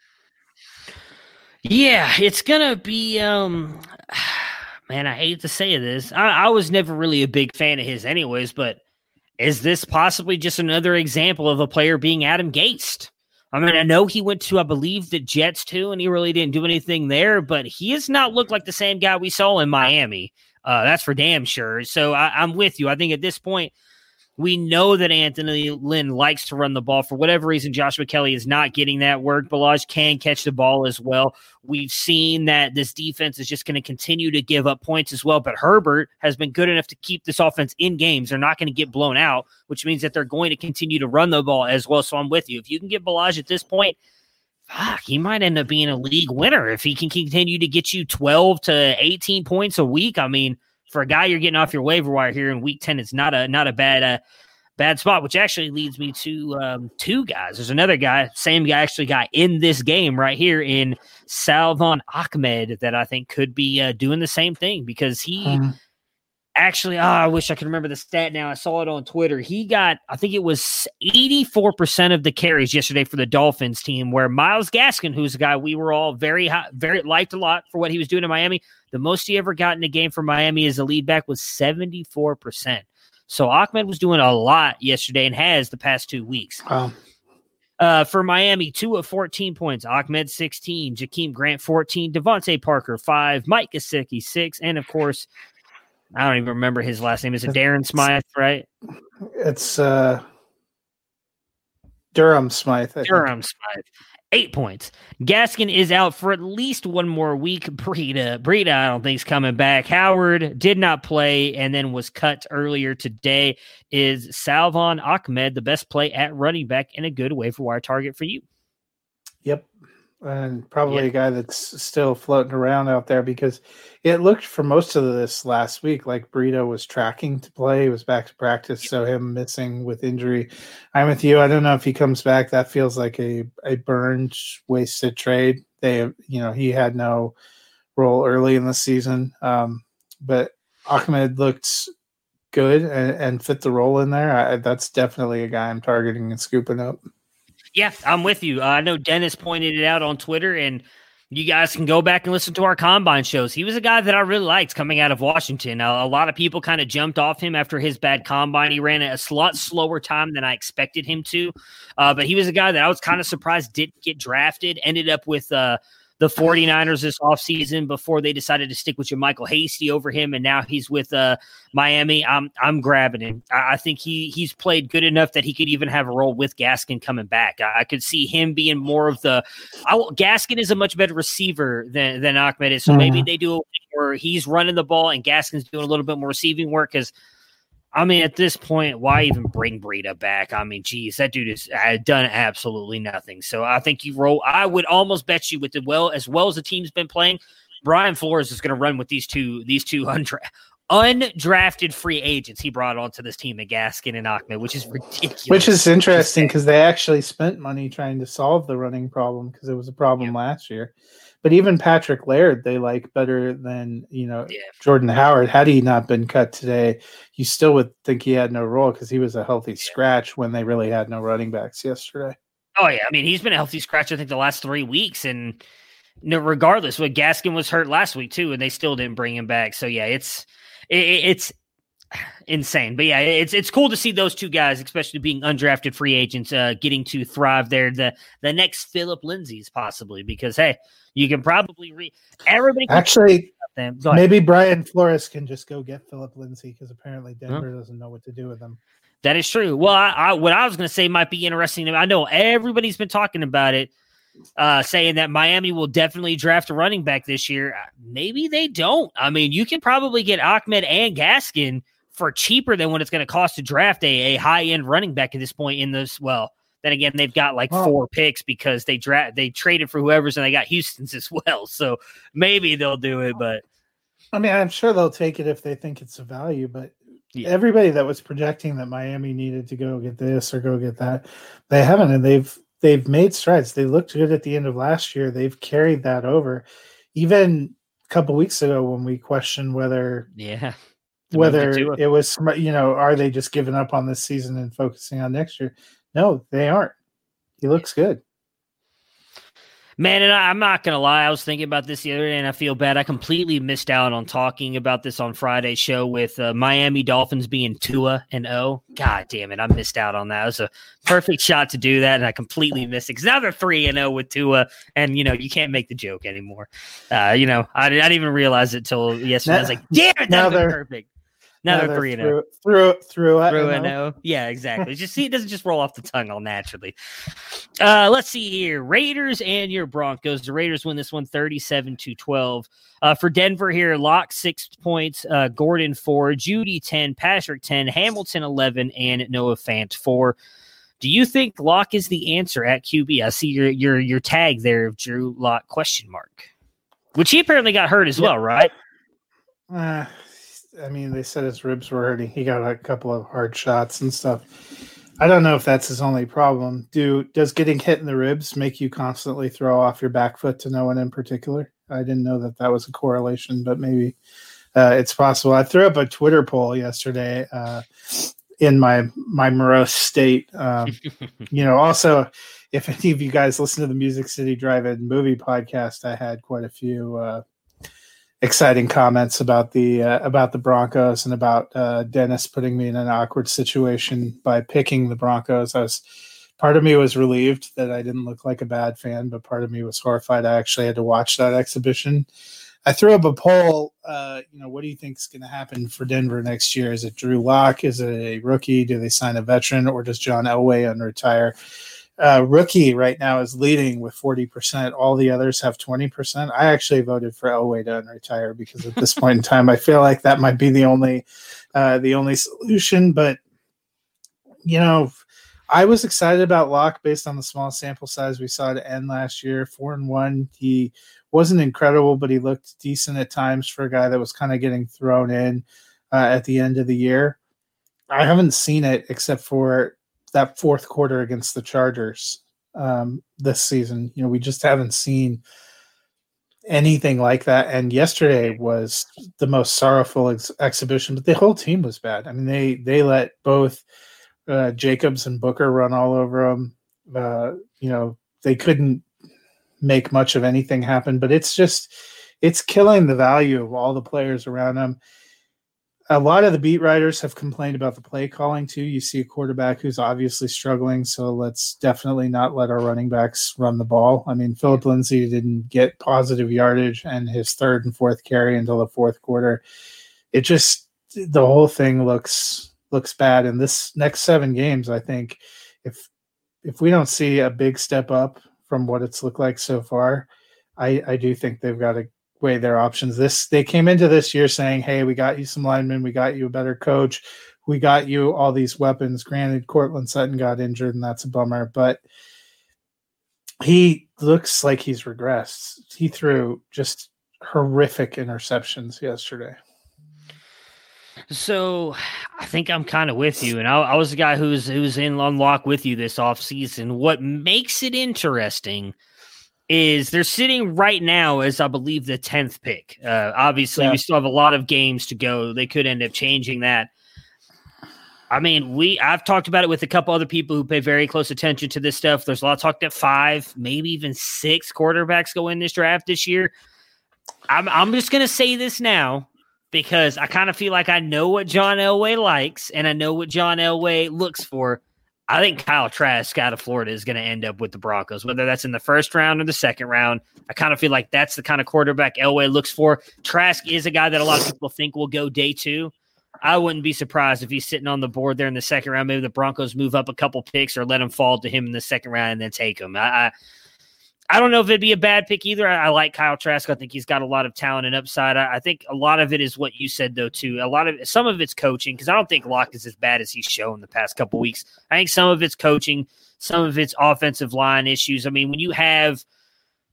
Yeah, it's going to be man, I hate to say this. I was never really a big fan of his anyways, but is this possibly just another example of a player being Adam Gase? I mean, I know he went to, I believe, the Jets too, and he really didn't do anything there, but he has not looked like the same guy we saw in Miami. That's for damn sure. So I'm with you. I think at this point, we know that Anthony Lynn likes to run the ball. For whatever reason, Joshua Kelly is not getting that work. Ballage can catch the ball as well. We've seen that this defense is just going to continue to give up points as well, but Herbert has been good enough to keep this offense in games. They're not going to get blown out, which means that they're going to continue to run the ball as well. So I'm with you. If you can get Ballage at this point, he might end up being a league winner. If he can continue to get you 12 to 18 points a week, I mean, for a guy you're getting off your waiver wire here in Week 10, it's not a bad spot, which actually leads me to two guys. There's another guy, same guy actually got in this game right here in Salvon Ahmed that I think could be doing the same thing because he actually, I wish I could remember the stat now. I saw it on Twitter. He got, I think it was 84% of the carries yesterday for the Dolphins team, where Myles Gaskin, who's a guy we were all very liked a lot for what he was doing in Miami, the most he ever got in a game for Miami as a lead back was 74%. So Ahmed was doing a lot yesterday and has the past 2 weeks. Wow. For Miami, 2 of 14 points. Ahmed, 16. Jakeem Grant, 14. Devontae Parker, 5. Mike Gesicki, 6. And, of course, I don't even remember his last name. Is it Darren Smythe, right? It's Durham Smythe. Durham Smythe. 8 points. Gaskin is out for at least one more week. Breida, I don't think is coming back. Howard did not play and then was cut earlier today. Is Salvon Ahmed the best play at running back and a good waiver wire target for you? Yep. And probably a guy that's still floating around out there because it looked for most of this last week like Breida was tracking to play. He was back to practice, so him missing with injury. I'm with you. I don't know if he comes back. That feels like a burned, wasted trade. He had no role early in the season, but Ahmed looked good and fit the role in there. That's definitely a guy I'm targeting and scooping up. Yeah, I'm with you. I know Dennis pointed it out on Twitter, and you guys can go back and listen to our combine shows. He was a guy that I really liked coming out of Washington. A lot of people kind of jumped off him after his bad combine. He ran at a lot slower time than I expected him to, but he was a guy that I was kind of surprised didn't get drafted, ended up with the 49ers this offseason before they decided to stick with Jermichael Hasty over him, and now he's with Miami. I'm grabbing him. I think he's played good enough that he could even have a role with Gaskin coming back. I could see him being more of Gaskin is a much better receiver than Ahmed is, so maybe they do a where he's running the ball and Gaskin's doing a little bit more receiving work because, I mean, at this point, why even bring Breida back? I mean, geez, that dude has done absolutely nothing. So I think you roll. I would almost bet you with the well as the team's been playing, Brian Flores is going to run with these two undrafted free agents he brought onto this team at Gaskin and Ahmed, which is ridiculous. Which is interesting because they actually spent money trying to solve the running problem because it was a problem last year. But even Patrick Laird, they like better than, Jordan Howard. Had he not been cut today, you still would think he had no role because he was a healthy scratch when they really had no running backs yesterday. Oh, yeah. I mean, he's been a healthy scratch, I think, the last 3 weeks. And regardless, Gaskin was hurt last week, too, and they still didn't bring him back. So, yeah, it's insane, but yeah, it's cool to see those two guys, especially being undrafted free agents, getting to thrive there. The next Philip Lindsay's possibly because hey, you can probably everybody can actually them. Maybe Brian Flores can just go get Philip Lindsay because apparently Denver doesn't know what to do with him. That is true. Well, what I was going to say might be interesting. I know everybody's been talking about it. Saying that Miami will definitely draft a running back this year. Maybe they don't. I mean, you can probably get Ahmed and Gaskin for cheaper than what it's going to cost to draft a high-end running back at this point in this. Well, then again, they've got like 4 picks because they traded for whoever's and they got Houston's as well. So maybe they'll do it, but I mean, I'm sure they'll take it if they think it's a value, but everybody that was projecting that Miami needed to go get this or go get that, they haven't, and they've they've made strides. They looked good at the end of last year. They've carried that over. Even a couple weeks ago when we questioned whether it was, you know, are they just giving up on this season and focusing on next year? No, they aren't. He looks good. Man, and I'm not going to lie. I was thinking about this the other day, and I feel bad. I completely missed out on talking about this on Friday's show with Miami Dolphins being 2-0. God damn it. I missed out on that. It was a perfect shot to do that, and I completely missed it. Because now they're 3-0 with Tua, and, you know, you can't make the joke anymore. You know, I didn't even realize it until yesterday. I was like, damn it, that was perfect. Another 3-0. Through 0. Yeah, exactly. Just see, it doesn't just roll off the tongue all naturally. Let's see here. Raiders and your Broncos. The Raiders win this one 37-12. For Denver here, Locke 6 points, Gordon 4, Judy 10, Patrick 10, Hamilton 11, and Noah Fant 4. Do you think Locke is the answer at QB? I see your tag there of Drew Locke question mark, which he apparently got hurt as well, right? I mean, they said his ribs were hurting. He got a couple of hard shots and stuff. I don't know if that's his only problem. Does getting hit in the ribs make you constantly throw off your back foot to no one in particular? I didn't know that that was a correlation, but maybe it's possible. I threw up a Twitter poll yesterday in my morose state. You know, also, if any of you guys listen to the Music City Drive-In movie podcast, I had quite a few exciting comments about the Broncos and about Dennis putting me in an awkward situation by picking the Broncos. Part of me was relieved that I didn't look like a bad fan, but part of me was horrified. I actually had to watch that exhibition. I threw up a poll. You know, what do you think is going to happen for Denver next year? Is it Drew Locke? Is it a rookie? Do they sign a veteran, or does John Elway unretire? Rookie right now is leading with 40%. All the others have 20%. I actually voted for Elway to unretire because at this point in time, I feel like that might be the only solution. But, you know, I was excited about Locke based on the small sample size we saw to end last year, 4-1. He wasn't incredible, but he looked decent at times for a guy that was kind of getting thrown in at the end of the year. I haven't seen it except for that fourth quarter against the Chargers this season. You know, we just haven't seen anything like that. And yesterday was the most sorrowful exhibition, but the whole team was bad. I mean, they let both Jacobs and Booker run all over them. You know, they couldn't make much of anything happen, but it's killing the value of all the players around them. A lot of the beat writers have complained about the play calling, too. You see a quarterback who's obviously struggling, so let's definitely not let our running backs run the ball. I mean, Philip Lindsay didn't get positive yardage and his third and fourth carry until the fourth quarter. It just – the whole thing looks bad. And this next 7 games, I think, if we don't see a big step up from what it's looked like so far, I do think they've got to – weigh their options. They came into this year saying, hey, we got you some linemen, we got you a better coach, we got you all these weapons. Granted, Cortland Sutton got injured, and that's a bummer, but he looks like he's regressed. He threw just horrific interceptions yesterday. So I think I'm kind of with you, and I was the guy who's in on Lock with you this offseason. What makes it interesting is they're sitting right now as, I believe, the 10th pick. Obviously, we still have a lot of games to go. They could end up changing that. I mean, I've talked about it with a couple other people who pay very close attention to this stuff. There's a lot of talk that 5, maybe even 6 quarterbacks go in this draft this year. I'm just going to say this now because I kind of feel like I know what John Elway likes and I know what John Elway looks for. I think Kyle Trask out of Florida is going to end up with the Broncos, whether that's in the first round or the second round. I kind of feel like that's the kind of quarterback Elway looks for. Trask is a guy that a lot of people think will go day 2. I wouldn't be surprised if he's sitting on the board there in the second round. Maybe the Broncos move up a couple picks or let him fall to him in the second round and then take him. I don't know if it'd be a bad pick either. I like Kyle Trask. I think he's got a lot of talent and upside. I think a lot of it is what you said, though, too. Some of it's coaching, because I don't think Locke is as bad as he's shown the past couple weeks. I think some of it's coaching, some of it's offensive line issues. I mean, when you have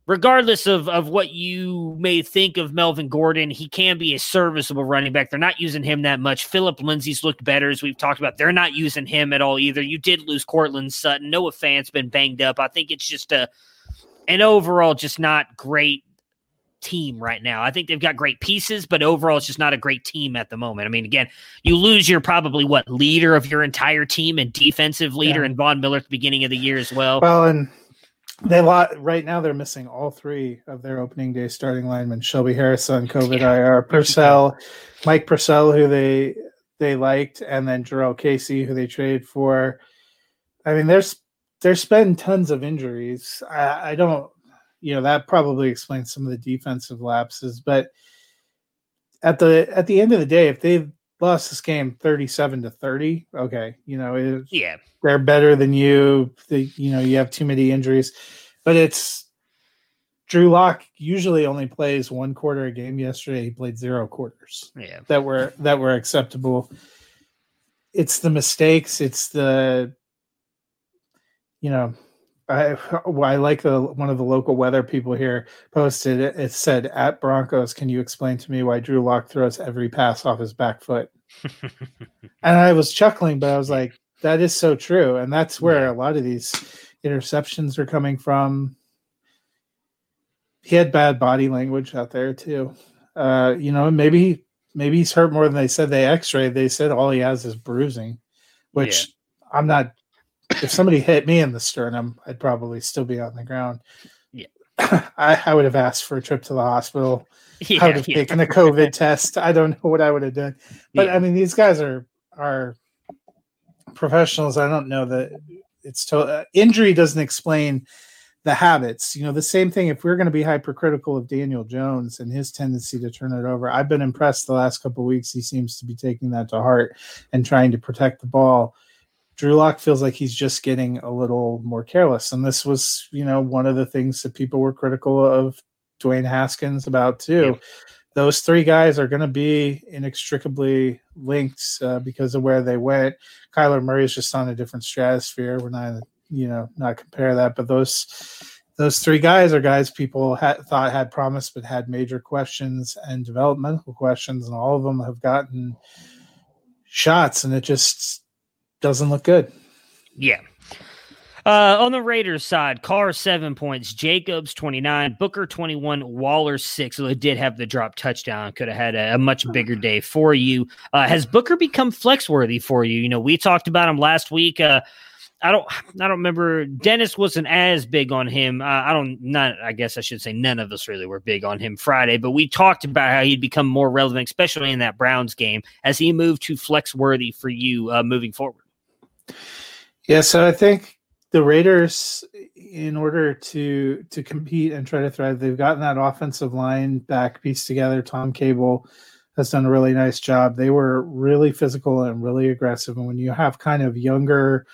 regardless of what you may think of Melvin Gordon, he can be a serviceable running back. They're not using him that much. Phillip Lindsay's looked better, as we've talked about. They're not using him at all either. You did lose Courtland Sutton. Noah Fant's been banged up. I think it's just an overall just not great team right now. I think they've got great pieces, but overall it's just not a great team at the moment. I mean, again, you lose your probably leader of your entire team and defensive leader and Von Miller at the beginning of the year as well. Well, and they right now they're missing all three of their opening day starting linemen. Shelby Harris on COVID IR, Purcell, Mike Purcell, who they liked, and then Jarrell Casey, who they traded for. I mean, there's been tons of injuries. I don't. You know, that probably explains some of the defensive lapses, but at the end of the day, if they've lost this game 37-30, okay, you know, they're better than you. You know, you have too many injuries, but it's Drew Lock usually only plays one quarter a game. Yesterday, he played 0 quarters that were acceptable. It's the mistakes. It's the, you know. I like one of the local weather people here posted it. It said, "At Broncos, can you explain to me why Drew Lock throws every pass off his back foot?" And I was chuckling, but I was like, "That is so true," and that's where a lot of these interceptions are coming from. He had bad body language out there too. You know, maybe he's hurt more than they said. They X-rayed. They said all he has is bruising, which I'm not. If somebody hit me in the sternum, I'd probably still be on the ground. Yeah, I would have asked for a trip to the hospital. Yeah, I would have taken a COVID test. I don't know what I would have done. But, I mean, these guys are professionals. I don't know that it's injury doesn't explain the habits. You know, the same thing, if we're going to be hypercritical of Daniel Jones and his tendency to turn it over, I've been impressed the last couple of weeks. He seems to be taking that to heart and trying to protect the ball. Drew Lock feels like he's just getting a little more careless. And this was, you know, one of the things that people were critical of Dwayne Haskins about too. Yeah. Those three guys are going to be inextricably linked because of where they went. Kyler Murray is just on a different stratosphere. We're not, you know, not compare that, but those three guys are guys people thought had promise, but had major questions and developmental questions. And all of them have gotten shots, and it just doesn't look good. Yeah. On the Raiders side, Carr 7 points, Jacobs 29, Booker 21, Waller 6. So they did have the drop touchdown. Could have had a much bigger day for you. Has Booker become flex worthy for you? You know, we talked about him last week. I don't remember. Dennis wasn't as big on him. I guess I should say none of us really were big on him Friday, but we talked about how he'd become more relevant, especially in that Browns game, as he moved to flex worthy for you moving forward. Yeah, so I think the Raiders, in order to compete and try to thrive, they've gotten that offensive line back pieced together. Tom Cable has done a really nice job. They were really physical and really aggressive. And when you have kind of younger,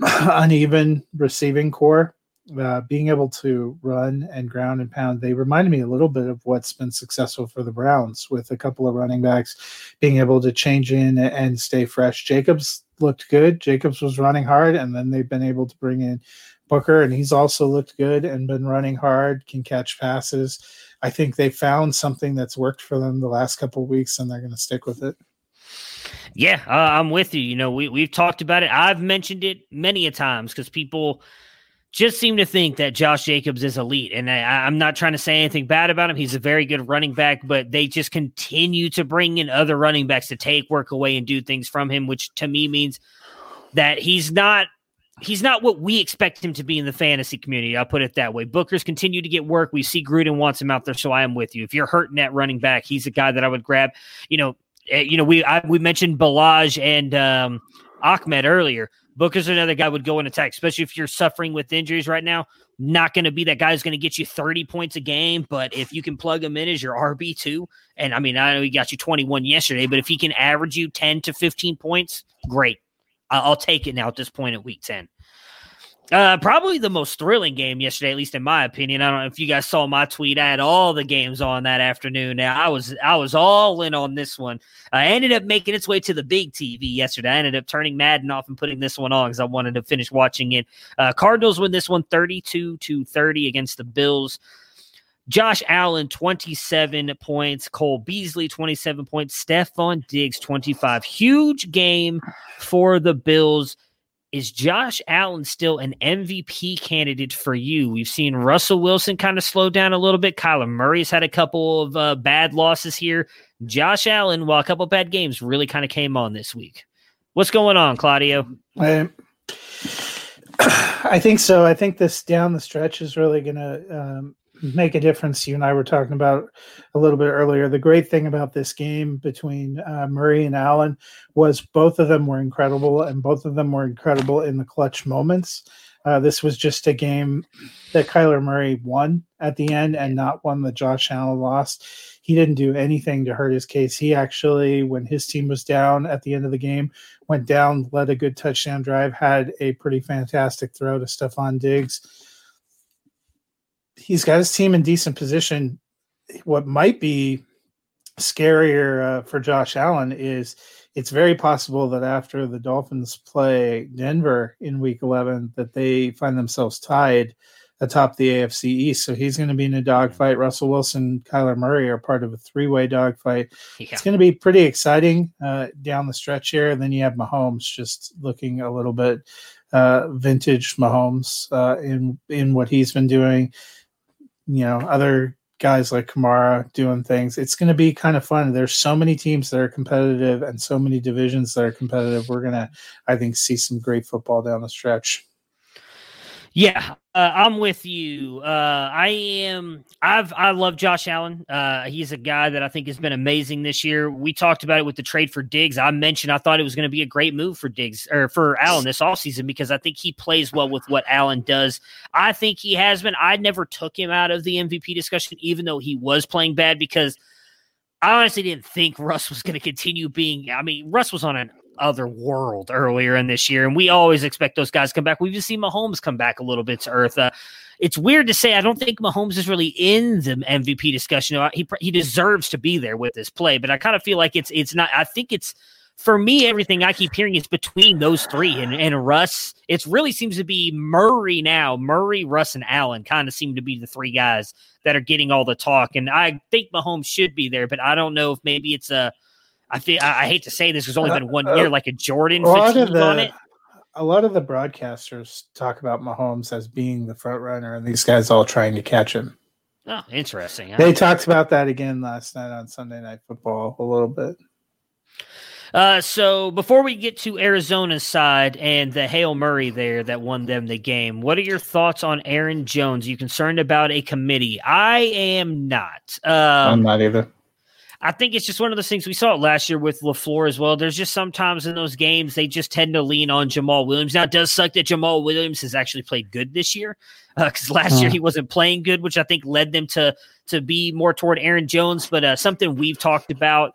uneven receiving core, being able to run and ground and pound, they reminded me a little bit of what's been successful for the Browns with a couple of running backs being able to change in and stay fresh. Jacobs looked good. Jacobs was running hard, and then they've been able to bring in Booker, and he's also looked good and been running hard, can catch passes. I think they found something that's worked for them the last couple of weeks, and they're going to stick with it. Yeah, I'm with you. You know, we've talked about it. I've mentioned it many a times because people just seem to think that Josh Jacobs is elite, and I'm not trying to say anything bad about him. He's a very good running back, but they just continue to bring in other running backs to take work away and do things from him, which to me means that he's not what we expect him to be in the fantasy community. I'll put it that way. Booker's continue to get work. We see Gruden wants him out there, so I am with you. If you're hurting that running back, he's a guy that I would grab. You know, we mentioned Ballage and Ahmed earlier. Booker's another guy would go and attack, especially if you're suffering with injuries right now. Not going to be that guy who's going to get you 30 points a game, but if you can plug him in as your RB2, and I mean, I know he got you 21 yesterday, but if he can average you 10 to 15 points, great. I'll take it now at this point at week 10. Probably the most thrilling game yesterday, at least in my opinion. I don't know if you guys saw my tweet. I had all the games on that afternoon. Now I was all in on this one. I ended up making its way to the big TV yesterday. I ended up turning Madden off and putting this one on because I wanted to finish watching it. Cardinals win this one 32-30 against the Bills. Josh Allen, 27 points. Cole Beasley, 27 points. Stefon Diggs, 25. Huge game for the Bills. Is Josh Allen still an MVP candidate for you? We've seen Russell Wilson kind of slow down a little bit. Kyler Murray's had a couple of bad losses here. Josh Allen, while a couple of bad games, really kind of came on this week. What's going on, Claudio? I think so. I think this down the stretch is really going to make a difference. You and I were talking about a little bit earlier. The great thing about this game between Murray and Allen was both of them were incredible, and both of them were incredible in the clutch moments. This was just a game that Kyler Murray won at the end, and not one that Josh Allen lost. He didn't do anything to hurt his case. He actually, when his team was down at the end of the game, went down, led a good touchdown drive, had a pretty fantastic throw to Stefon Diggs. He's got his team in decent position. What might be scarier for Josh Allen is it's very possible that after the Dolphins play Denver in Week 11, that they find themselves tied atop the AFC East. So he's going to be in a dogfight. Russell Wilson, Kyler Murray are part of a three-way dogfight. Yeah. It's going to be pretty exciting down the stretch here. And then you have Mahomes just looking a little bit vintage Mahomes in what he's been doing. You know, other guys like Kamara doing things. It's going to be kind of fun. There's so many teams that are competitive and so many divisions that are competitive. We're going to, I think, see some great football down the stretch. Yeah, I'm with you. I love Josh Allen. He's a guy that I think has been amazing this year. We talked about it with the trade for Diggs. I mentioned I thought it was going to be a great move for Diggs or for Allen this offseason because I think he plays well with what Allen does. I think he has been. I never took him out of the MVP discussion, even though he was playing bad, because I honestly didn't think Russ was going to continue being. I mean, Russ was on an other world earlier in this year, and we always expect those guys to come back. We've just seen Mahomes come back a little bit to earth. It's weird to say I don't think Mahomes is really in the MVP discussion. He deserves to be there with this play, but I kind of feel like it's not. I think it's, for me, everything I keep hearing is between those three and Russ. It really seems to be Murray now. Murray, Russ, and Allen kind of seem to be the three guys that are getting all the talk, and I think Mahomes should be there, but I don't know if maybe it's a I hate to say this, there's only been 1 year, like a Jordan fatigue on it. A lot of the broadcasters talk about Mahomes as being the front runner, and these guys all trying to catch him. Oh, interesting. They talked about that again last night on Sunday Night Football a little bit. So before we get to Arizona's side and the HailMurray there that won them the game, what are your thoughts on Aaron Jones? Are you concerned about a committee? I am not. I'm not either. I think it's just one of those things. We saw it last year with LaFleur as well. There's just sometimes in those games, they just tend to lean on Jamal Williams. Now, it does suck that Jamal Williams has actually played good this year because last year he wasn't playing good, which I think led them to be more toward Aaron Jones. But something we've talked about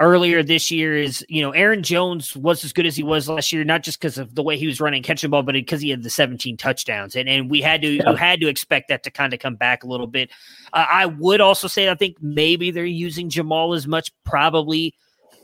earlier this year is, you know, Aaron Jones was as good as he was last year, not just because of the way he was running catching ball, but because he had the 17 touchdowns. And we had to you had to expect that to kind of come back a little bit. I would also say I think maybe they're using Jamal as much, probably.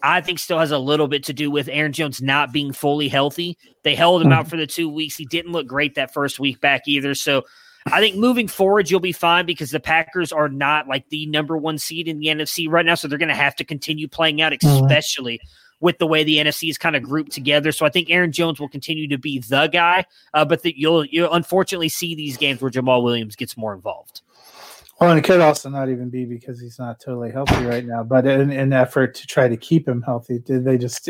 I think still has a little bit to do with Aaron Jones not being fully healthy. They held him out for the 2 weeks. He didn't look great that first week back either. So I think moving forward, you'll be fine because the Packers are not like the number one seed in the NFC right now. So they're going to have to continue playing out, especially with the way the NFC is kind of grouped together. So I think Aaron Jones will continue to be the guy, but you'll unfortunately see these games where Jamal Williams gets more involved. Well, and it could also not even be because he's not totally healthy right now, but in an effort to try to keep him healthy, did they just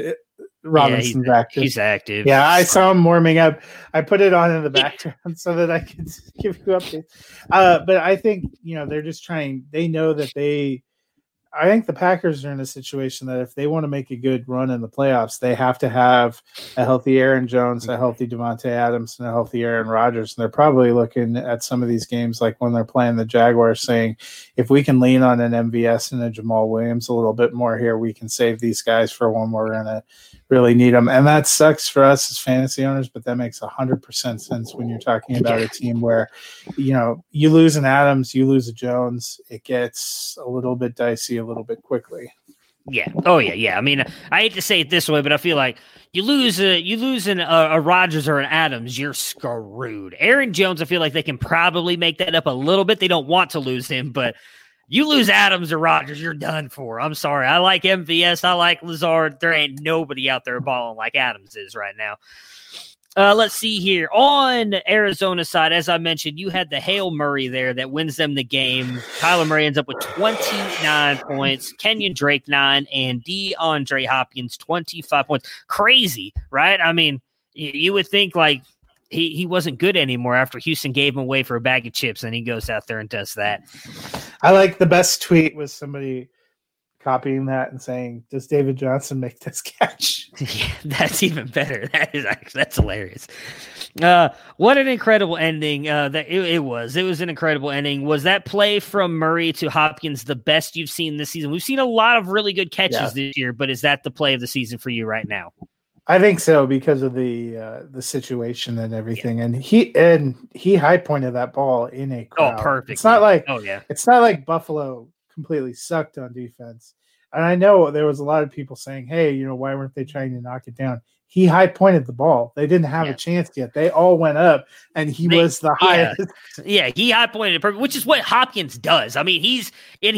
Robinson's active. He's active. Yeah, I saw him warming up. I put it on in the background so that I could give you updates. But I think, you know, they're just trying. They know that I think the Packers are in a situation that if they want to make a good run in the playoffs, they have to have a healthy Aaron Jones, a healthy Davante Adams, and a healthy Aaron Rodgers. And they're probably looking at some of these games, like when they're playing the Jaguars, saying, if we can lean on an MVS and a Jamal Williams a little bit more here, we can save these guys for when we're in a really need them. And that sucks for us as fantasy owners, but that makes 100% sense when you're talking about a team where, you know, you lose an Adams, you lose a Jones, it gets a little bit dicey a little bit quickly. Yeah. Oh yeah. Yeah. I mean, I hate to say it this way, but I feel like you lose a Rodgers or an Adams, you're screwed. Aaron Jones, I feel like they can probably make that up a little bit. They don't want to lose him, but you lose Adams or Rodgers, you're done for. I'm sorry. I like MVS. I like Lazard. There ain't nobody out there balling like Adams is right now. Let's see here. On Arizona's side, as I mentioned, you had the HailMurray there that wins them the game. Kyler Murray ends up with 29 points, Kenyon Drake 9, and DeAndre Hopkins 25 points. Crazy, right? I mean, you would think like he wasn't good anymore after Houston gave him away for a bag of chips, and he goes out there and does that. I like the best tweet was somebody copying that and saying, does David Johnson make this catch? Yeah, that's even better. That's hilarious. What an incredible ending. It was an incredible ending. Was that play from Murray to Hopkins the best you've seen this season? We've seen a lot of really good catches this year, but is that the play of the season for you right now? I think so, because of the situation and everything, and he high pointed that ball in a crowd. Oh, perfect! It's not like it's not like Buffalo completely sucked on defense. And I know there was a lot of people saying, "Hey, you know, why weren't they trying to knock it down?" He high pointed the ball. They didn't have a chance yet. They all went up, and he was the highest. Yeah, he high pointed it perfect, which is what Hopkins does. I mean, he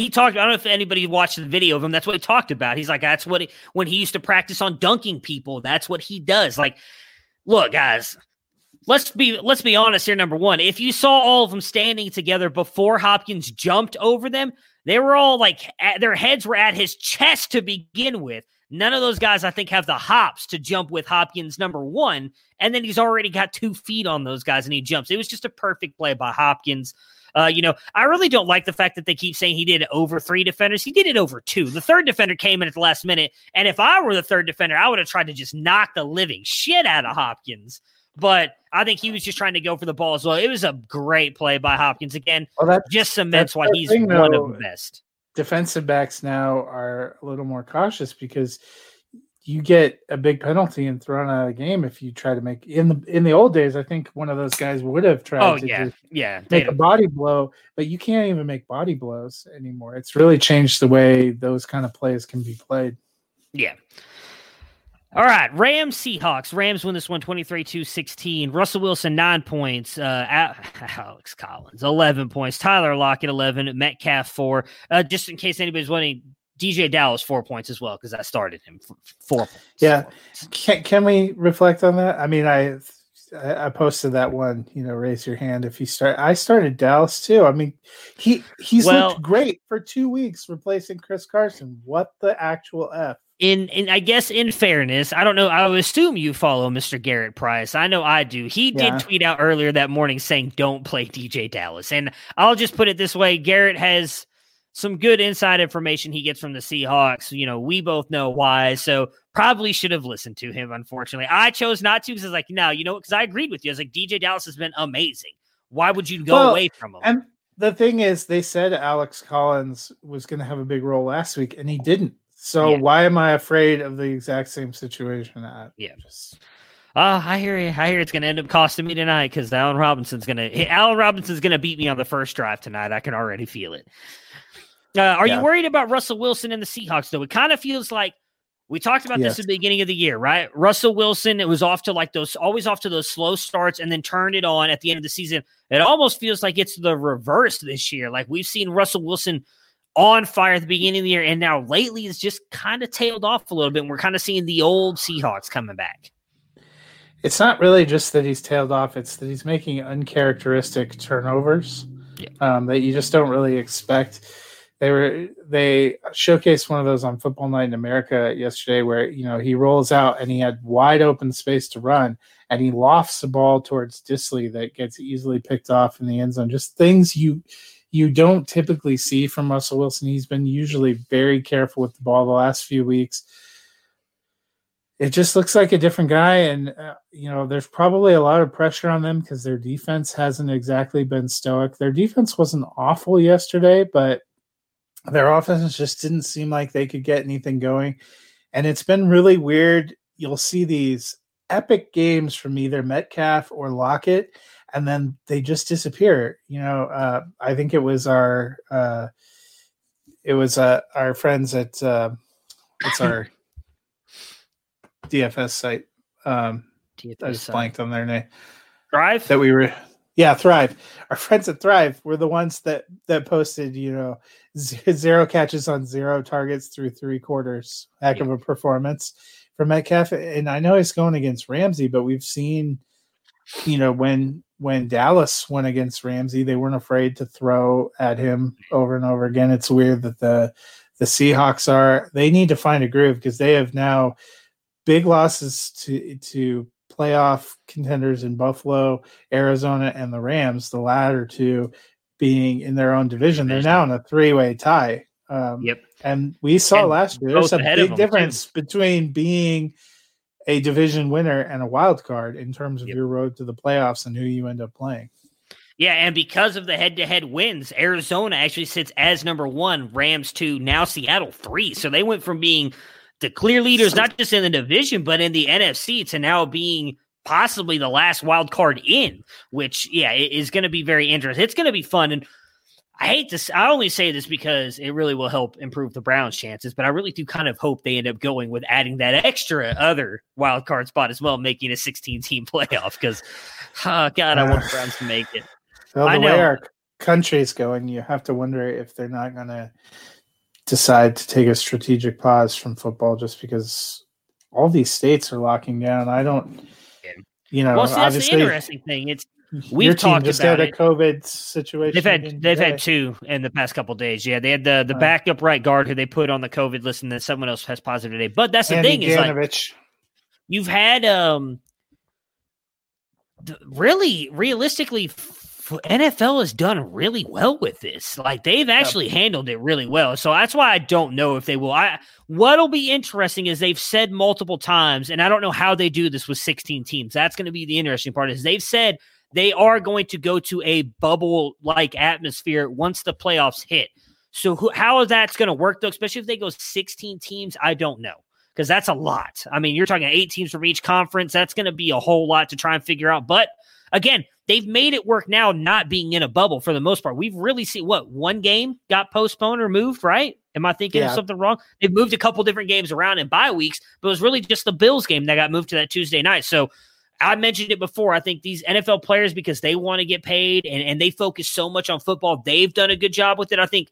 talked. I don't know if anybody watched the video of him. That's what he talked about. He's like, that's what when he used to practice on dunking people. That's what he does. Like, look, guys. Let's be honest here. Number one, if you saw all of them standing together before Hopkins jumped over them, they were all their heads were at his chest to begin with. None of those guys, I think, have the hops to jump with Hopkins, number one. And then he's already got 2 feet on those guys, and he jumps. It was just a perfect play by Hopkins. I really don't like the fact that they keep saying he did it over 3 defenders. He did it over 2. The third defender came in at the last minute, and if I were the third defender, I would have tried to just knock the living shit out of Hopkins. But I think he was just trying to go for the ball as well. It was a great play by Hopkins. Again, just cements why he's one of the best. Defensive backs now are a little more cautious because you get a big penalty and thrown out of the game if you try to make in the old days. I think one of those guys would have tried to make a body blow, but you can't even make body blows anymore. It's really changed the way those kind of plays can be played. Yeah. All right, Rams, Seahawks. Rams win this one 23-16. Russell Wilson, 9 points. Alex Collins, 11 points. Tyler Lockett, 11. Metcalf, 4. Just in case anybody's wondering, DJ Dallas, 4 points as well because I started him. 4 points. Yeah. Can we reflect on that? I mean, I posted that one, you know, raise your hand if you start. I started Dallas too. I mean, he's looked great for 2 weeks replacing Chris Carson. What the actual F? In I guess in fairness, I don't know. I would assume you follow Mr. Garrett Price. I know I do. He did tweet out earlier that morning saying, don't play DJ Dallas. And I'll just put it this way. Garrett has some good inside information he gets from the Seahawks. You know, we both know why. So probably should have listened to him, unfortunately. I chose not to because I was like, no, you know what? Because I agreed with you. I was like, DJ Dallas has been amazing. Why would you go away from him? And the thing is, they said Alex Collins was going to have a big role last week, and he didn't. So why am I afraid of the exact same situation? I hear you. I hear it's going to end up costing me tonight because Allen Robinson's going to beat me on the first drive tonight. I can already feel it. Are you worried about Russell Wilson and the Seahawks, though? It kind of feels like we talked about this at the beginning of the year, right? Russell Wilson, it was always off to those slow starts and then turned it on at the end of the season. It almost feels like it's the reverse this year. Like we've seen Russell Wilson on fire at the beginning of the year, and now lately it's just kind of tailed off a little bit. And we're kind of seeing the old Seahawks coming back. It's not really just that he's tailed off; it's that he's making uncharacteristic turnovers that you just don't really expect. They showcased one of those on Football Night in America yesterday, where you know he rolls out and he had wide open space to run, and he lofts the ball towards Disley that gets easily picked off in the end zone. Just things you don't typically see from Russell Wilson. He's been usually very careful with the ball the last few weeks. It just looks like a different guy. And, you know, there's probably a lot of pressure on them because their defense hasn't exactly been stoic. Their defense wasn't awful yesterday, but their offense just didn't seem like they could get anything going. And it's been really weird. you'll see these epic games from either Metcalf or Lockett, and then they just disappear. You know, I think it was our friends at what's our DFS site. I just blanked on their name. Thrive? Thrive. Our friends at Thrive were the ones that posted, you know, zero catches on zero targets through three quarters. Heck of a performance for Metcalf. And I know he's going against Ramsey, but we've seen, you know, when Dallas went against Ramsey, they weren't afraid to throw at him over and over again. It's weird that the Seahawks they need to find a groove, because they have now big losses to playoff contenders in Buffalo, Arizona, and the Rams, the latter two being in their own division. They're now in a three-way tie. And we saw last year there's a big difference between being a division winner and a wild card in terms of your road to the playoffs and who you end up playing. Yeah, and because of the head-to-head wins, Arizona actually sits as number one, Rams 2, now Seattle 3. So they went from being the clear leaders, not just in the division, but in the NFC, to now being possibly the last wild card in, which, is going to be very interesting. It's going to be fun. And I only say this because it really will help improve the Browns' chances, but I really do kind of hope they end up going with adding that extra other wild card spot as well, making a 16-team playoff, because, I want the Browns to make it. Well, the way our country's going, you have to wonder if they're not going to decide to take a strategic pause from football just because all these states are locking down. I don't, you know, well, so that's obviously the interesting thing. We've talked just about a COVID situation. They've had two in the past couple of days. Yeah, they had the backup right guard who they put on the COVID list, and then someone else has positive today. But that's Andy the thing Janovich. Is like you've had really realistically NFL has done really well with this. Like they've actually handled it really well. So that's why I don't know if they will. What'll be interesting is they've said multiple times, and I don't know how they do this with 16 teams. That's going to be the interesting part. Is they've said they are going to go to a bubble-like atmosphere once the playoffs hit. So how that's going to work, though, especially if they go 16 teams, I don't know, because that's a lot. I mean, you're talking 8 teams from each conference. That's going to be a whole lot to try and figure out. But, again, they've made it work now not being in a bubble for the most part. We've really seen, one game got postponed or moved, right? Am I thinking of something wrong? They've moved a couple different games around in bye weeks, but it was really just the Bills game that got moved to that Tuesday night. So, I mentioned it before. I think these NFL players, because they want to get paid and they focus so much on football, they've done a good job with it. I think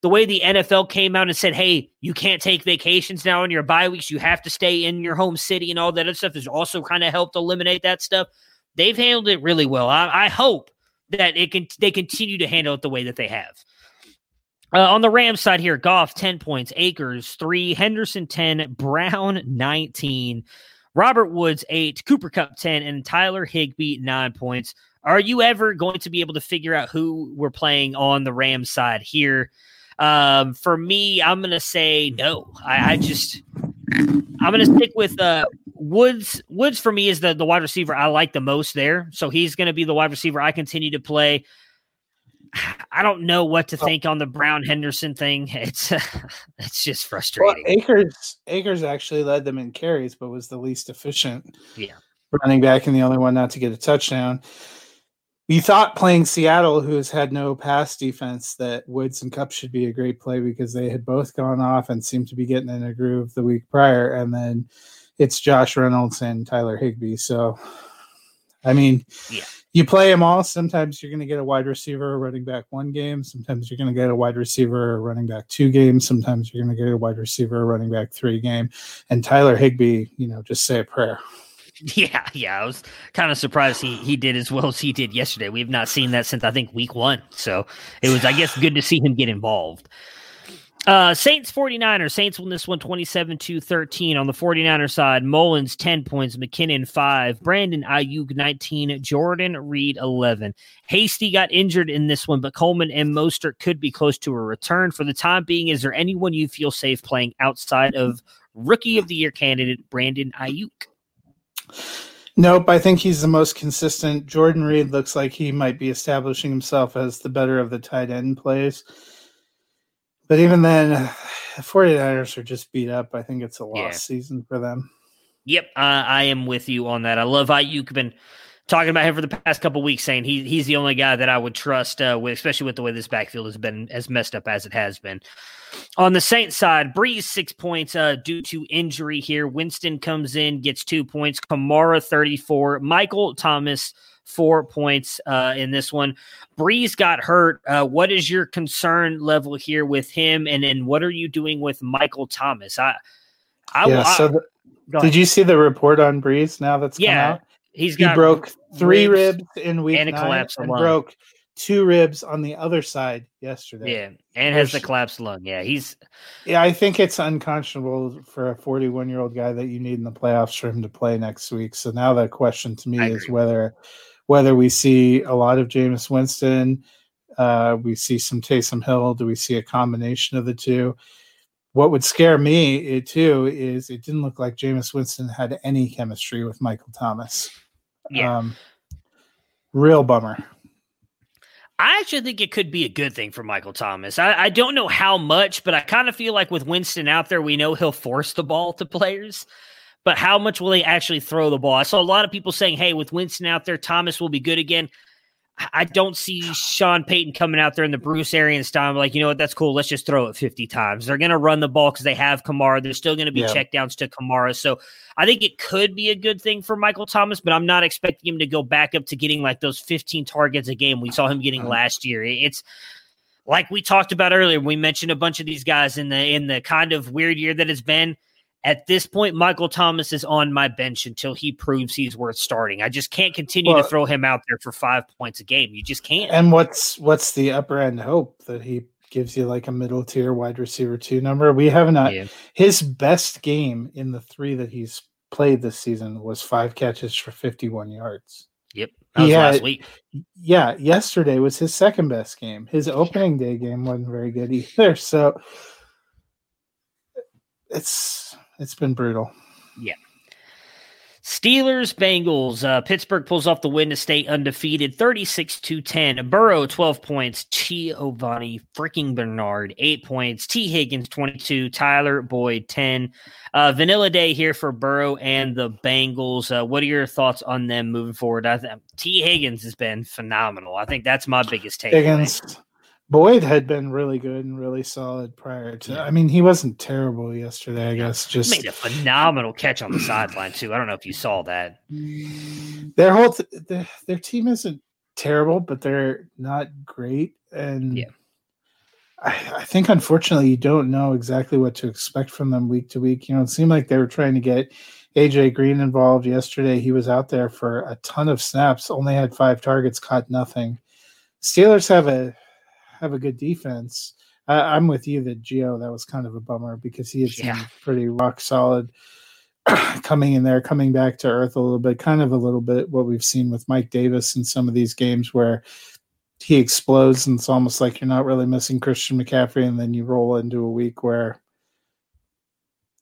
the way the NFL came out and said, hey, you can't take vacations now in your bye weeks. You have to stay in your home city and all that other stuff has also kind of helped eliminate that stuff. They've handled it really well. I hope that they continue to handle it the way that they have. On the Rams side here, Goff, 10 points, Akers, 3, Henderson, 10, Brown, 19, Robert Woods, 8, Cooper Kupp, 10, and Tyler Higbee, 9 points. Are you ever going to be able to figure out who we're playing on the Rams side here? For me, I'm going to say no. I'm going to stick with Woods. Woods for me is the wide receiver I like the most there. So he's going to be the wide receiver I continue to play. I don't know what to think on the Brown Henderson thing. It's just frustrating. Well, Akers actually led them in carries, but was the least efficient running back and the only one not to get a touchdown. You thought playing Seattle, who has had no pass defense, that Woods and Kupp should be a great play because they had both gone off and seemed to be getting in a groove the week prior. And then it's Josh Reynolds and Tyler Higbee. So, I mean, you play them all. Sometimes you're going to get a wide receiver running back one game. Sometimes you're going to get a wide receiver running back two games. Sometimes you're going to get a wide receiver running back three game. And Tyler Higbee, you know, just say a prayer. I was kind of surprised he did as well as he did yesterday. We have not seen that since, I think, week one. So it was, I guess, good to see him get involved. Saints 49ers. Saints won this one 27-13. On the 49ers side, Mullins 10 points, McKinnon 5, Brandon Ayuk 19, Jordan Reed 11. Hasty got injured in this one, but Coleman and Mostert could be close to a return. For the time being, is there anyone you feel safe playing outside of Rookie of the Year candidate Brandon Ayuk? Nope, I think he's the most consistent. Jordan Reed looks like he might be establishing himself as the better of the tight end plays. But even then, the 49ers are just beat up. I think it's a lost season for them. Yep, I am with you on that. I love Ayuk. I've been talking about him for the past couple weeks, saying he's the only guy that I would trust, with, especially with the way this backfield has been as messed up as it has been. On the Saints side, Breeze 6 points due to injury here. Winston comes in, gets 2 points. Kamara 34. Michael Thomas 4 points in this one. Breeze got hurt. What is your concern level here with him? And then what are you doing with Michael Thomas? Did you see the report on Breeze now that's come out? He broke three ribs in week 9 and a collapsed lung. Broke 2 ribs on the other side yesterday. Yeah, and has the collapsed lung. Yeah, I think it's unconscionable for a 41-year-old guy that you need in the playoffs for him to play next week. So now the question to me is whether we see a lot of Jameis Winston, we see some Taysom Hill, do we see a combination of the two? What would scare me, too, is it didn't look like Jameis Winston had any chemistry with Michael Thomas. Yeah. Real bummer. I actually think it could be a good thing for Michael Thomas. I don't know how much, but I kind of feel like with Winston out there, we know he'll force the ball to players. But how much will they actually throw the ball? I saw a lot of people saying, hey, with Winston out there, Thomas will be good again. I don't see Sean Payton coming out there in the Bruce Arians time like, you know what, that's cool, let's just throw it 50 times. They're going to run the ball because they have Kamara. There's still going to be checkdowns to Kamara. So I think it could be a good thing for Michael Thomas, but I'm not expecting him to go back up to getting like those 15 targets a game we saw him getting last year. It's like we talked about earlier. We mentioned a bunch of these guys in the kind of weird year that it's been. At this point, Michael Thomas is on my bench until he proves he's worth starting. I just can't continue to throw him out there for 5 points a game. You just can't. And what's the upper end hope that he gives you like a middle tier wide receiver 2 number? We have not. Yeah. His best game in the 3 that he's played this season was 5 catches for 51 yards. Yep. That was last week. Yeah. Yesterday was his second best game. His opening day game wasn't very good either. So it's been brutal. Yeah. Steelers, Bengals. Pittsburgh pulls off the win to stay undefeated, 36-10. Burrow, 12 points. Giovanni freaking Bernard, 8 points. T. Higgins, 22. Tyler Boyd, 10. Vanilla day here for Burrow and the Bengals. What are your thoughts on them moving forward? T. Higgins has been phenomenal. I think that's my biggest take. Boyd had been really good and really solid prior to. I mean, he wasn't terrible yesterday, I guess. Just made a phenomenal catch on the sideline too. I don't know if you saw that. Their whole their team isn't terrible, but they're not great. And I think unfortunately you don't know exactly what to expect from them week to week. You know, it seemed like they were trying to get AJ Green involved yesterday. He was out there for a ton of snaps, only had 5 targets, caught nothing. Steelers have a good defense. I'm with you that Gio, that was kind of a bummer because he had been pretty rock solid coming in there, coming back to earth a little bit, kind of a little bit what we've seen with Mike Davis in some of these games where he explodes and it's almost like you're not really missing Christian McCaffrey. And then you roll into a week where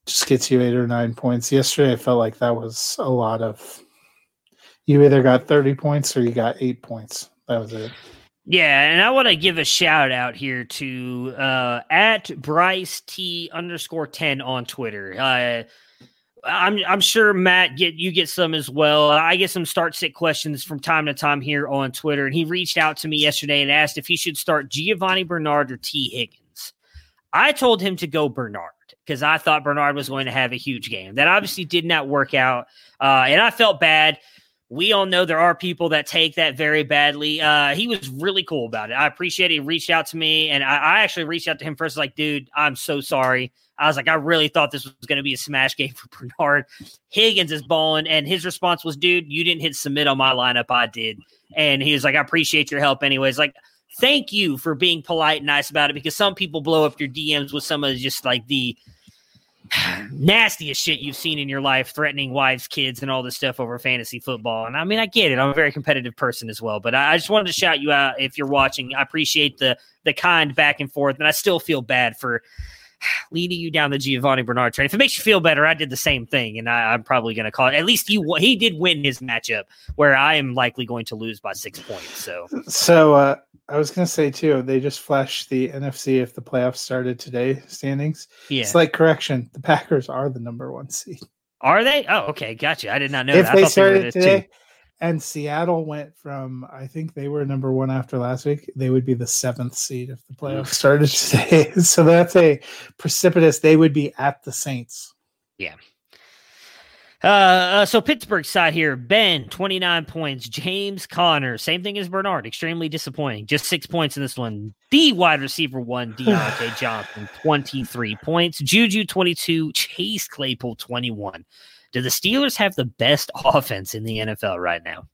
just gets you 8 or 9 points. Yesterday, I felt like that was a lot of, you either got 30 points or you got 8 points. That was it. Yeah, and I want to give a shout out here to at Bryce T _10 on Twitter. I'm sure Matt you get some as well. I get some start sit questions from time to time here on Twitter, and he reached out to me yesterday and asked if he should start Giovanni Bernard or T Higgins. I told him to go Bernard because I thought Bernard was going to have a huge game. That obviously did not work out, and I felt bad. We all know there are people that take that very badly. He was really cool about it. I appreciate it. He reached out to me, and I actually reached out to him first. Like, dude, I'm so sorry. I was like, I really thought this was going to be a smash game for Bernard. Higgins is balling, and his response was, dude, you didn't hit submit on my lineup. I did. And he was like, I appreciate your help anyways. Like, thank you for being polite and nice about it because some people blow up your DMs with some of just like the – nastiest shit you've seen in your life, threatening wives, kids, and all this stuff over fantasy football. And I mean, I get it. I'm a very competitive person as well, but I just wanted to shout you out if you're watching. I appreciate the kind back and forth, and I still feel bad for leading you down the Giovanni Bernard train. If it makes you feel better, I did the same thing, and I'm probably going to call it. At least he did win his matchup, where I am likely going to lose by 6 points. So I was going to say, too, they just flashed the NFC if the playoffs started today standings. Yeah. It's like, correction, the Packers are the number 1 seed. Are they? Oh, okay. Gotcha. I did not know if that. They started today. And Seattle went from, I think they were number one after last week. They would be the 7th seed if the playoffs started today. So that's a precipitous. They would be at the Saints. Yeah. So Pittsburgh side here, Ben, 29 points. James Conner, same thing as Bernard, extremely disappointing. Just 6 points in this one. The wide receiver one, Diontae Johnson, 23 points. Juju, 22. Chase Claypool, 21. Do the Steelers have the best offense in the NFL right now?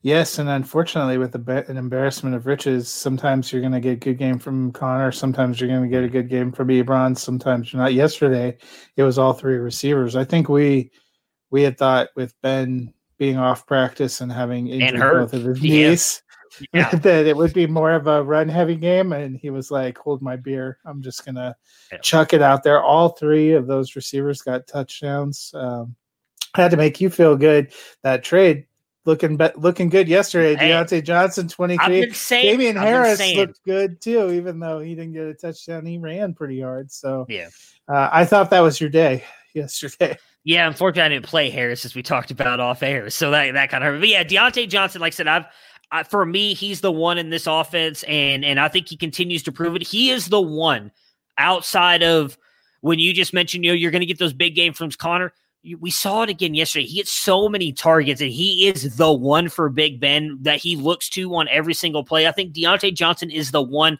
Yes, and unfortunately, with an embarrassment of riches, sometimes you're going to get a good game from Connor. Sometimes you're going to get a good game from Ebron. Sometimes you're not. Yesterday, it was all three receivers. I think we had thought with Ben being off practice and having injured both of his knees that it would be more of a run-heavy game, and he was like, hold my beer. I'm just going to chuck it out there. All three of those receivers got touchdowns. Had to make you feel good, that trade. Looking good yesterday. Hey, Diontae Johnson, 23. Damian Harris looked good too, even though he didn't get a touchdown. He ran pretty hard. So yeah, I thought that was your day yesterday. Yeah, unfortunately, I didn't play Harris as we talked about off air. So that kind of hurt. But yeah, Diontae Johnson, like I said, for me, he's the one in this offense, and I think he continues to prove it. He is the one outside of when you just mentioned, you're going to get those big games from Connor. We saw it again yesterday. He gets so many targets, and he is the one for Big Ben that he looks to on every single play. I think Diontae Johnson is the one,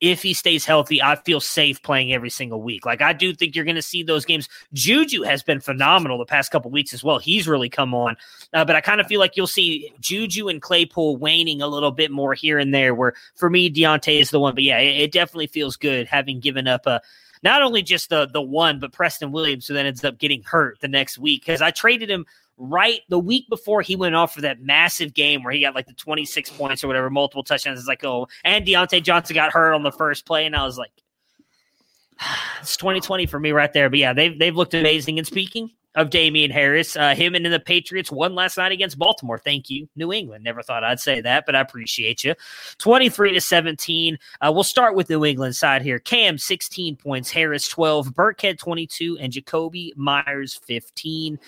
if he stays healthy, I feel safe playing every single week. Like, I do think you're going to see those games. Juju has been phenomenal the past couple weeks as well. He's really come on. But I kind of feel like you'll see Juju and Claypool waning a little bit more here and there, where, for me, Diontae is the one. But, yeah, it definitely feels good having given up a – not only just the one, but Preston Williams, who then ends up getting hurt the next week. Because I traded him right the week before he went off for that massive game where he got like the 26 points or whatever, multiple touchdowns. It's like, oh, and Diontae Johnson got hurt on the first play. And I was like, it's 2020 for me right there. But yeah, they've looked amazing. And speaking of Damian Harris, him and the Patriots won last night against Baltimore. Thank you, New England. Never thought I'd say that, but I appreciate you. 23-17. We'll start with New England side here. Cam, 16 points. Harris, 12. Burkhead, 22. And Jakobi Meyers, 15.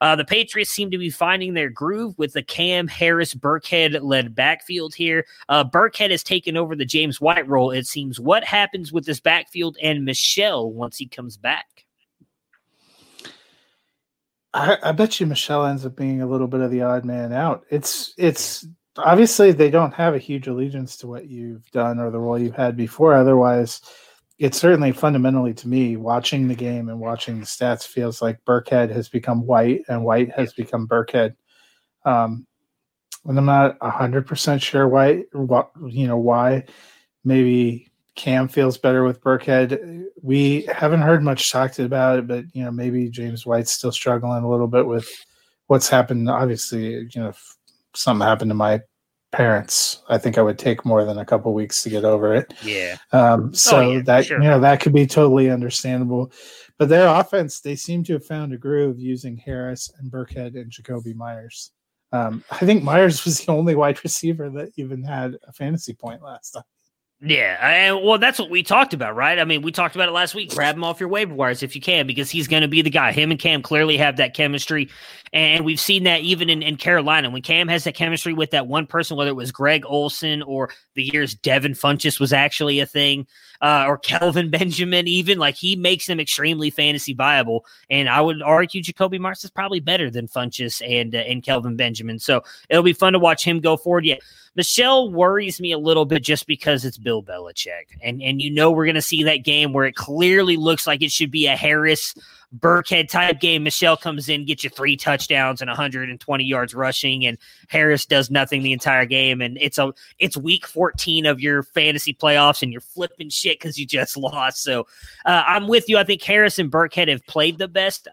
The Patriots seem to be finding their groove with the Cam Harris-Burkhead-led backfield here. Burkhead has taken over the James White role, it seems. What happens with this backfield and Michelle once he comes back? I bet you Michelle ends up being a little bit of the odd man out. It's obviously they don't have a huge allegiance to what you've done or the role you had before. Otherwise, it's certainly fundamentally to me, watching the game and watching the stats feels like Burkhead has become White and White has become Burkhead. And I'm not 100% sure why. Maybe Cam feels better with Burkhead. We haven't heard much talked about it, but maybe James White's still struggling a little bit with what's happened. Obviously, if something happened to my parents, I think I would take more than a couple weeks to get over it. Yeah. That could be totally understandable. But their offense, they seem to have found a groove using Harris and Burkhead and Jakobi Meyers. I think Meyers was the only wide receiver that even had a fantasy point last time. Yeah, well, that's what we talked about, right? I mean, we talked about it last week. Grab him off your waiver wires if you can, because he's going to be the guy. Him and Cam clearly have that chemistry, and we've seen that even in Carolina. When Cam has that chemistry with that one person, whether it was Greg Olsen or the years Devin Funchess was actually a thing, or Kelvin Benjamin even, like he makes them extremely fantasy viable. And I would argue Jakobi Meyers is probably better than Funchess and Kelvin Benjamin. So it'll be fun to watch him go forward. Yeah, Michelle worries me a little bit just because it's Bill Belichick. And we're going to see that game where it clearly looks like it should be a Harris-Burkhead type game. Michelle comes in, gets you 3 touchdowns and 120 yards rushing, and Harris does nothing the entire game. And it's week 14 of your fantasy playoffs, and you're flipping shit because you just lost. So I'm with you. I think Harris and Burkhead have played the best.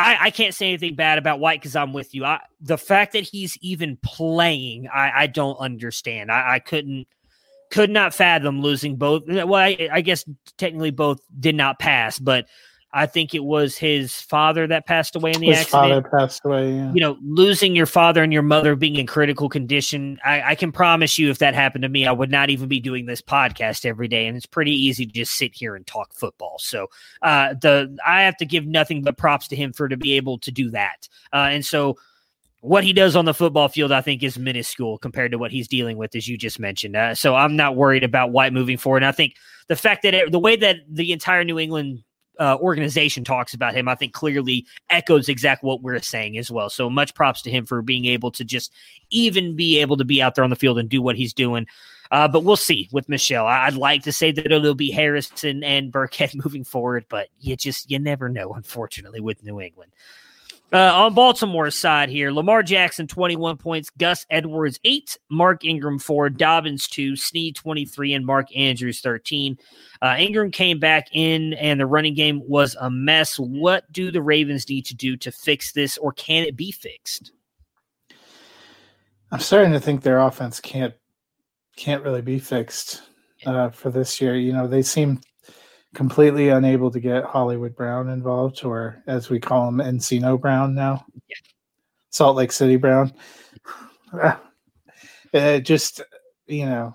I can't say anything bad about White because I'm with you. The fact that he's even playing, I don't understand. I could not fathom losing both. Well, I guess technically both did not pass, but I think it was his father that passed away in the accident. His father passed away, yeah. You know, losing your father and your mother being in critical condition, I can promise you if that happened to me, I would not even be doing this podcast every day, and it's pretty easy to just sit here and talk football. So I have to give nothing but props to him for to be able to do that. And so what he does on the football field, I think, is minuscule compared to what he's dealing with, as you just mentioned. So I'm not worried about White moving forward. And I think the fact that the way that the entire New England organization talks about him, I think clearly echoes exactly what we're saying as well. So much props to him for being able to just even be able to be out there on the field and do what he's doing. But we'll see with Michelle. I'd like to say that it'll be Harrison and Burkhead moving forward, but you never know, unfortunately, with New England. On Baltimore's side here, Lamar Jackson, 21 points, Gus Edwards, 8, Mark Ingram, 4, Dobbins, 2, Snead, 23, and Mark Andrews, 13. Ingram came back in, and the running game was a mess. What do the Ravens need to do to fix this, or can it be fixed? I'm starting to think their offense can't really be fixed for this year. You know, they seem completely unable to get Hollywood Brown involved, or as we call him, Encino Brown now. Yeah. Salt Lake City Brown. Just, you know,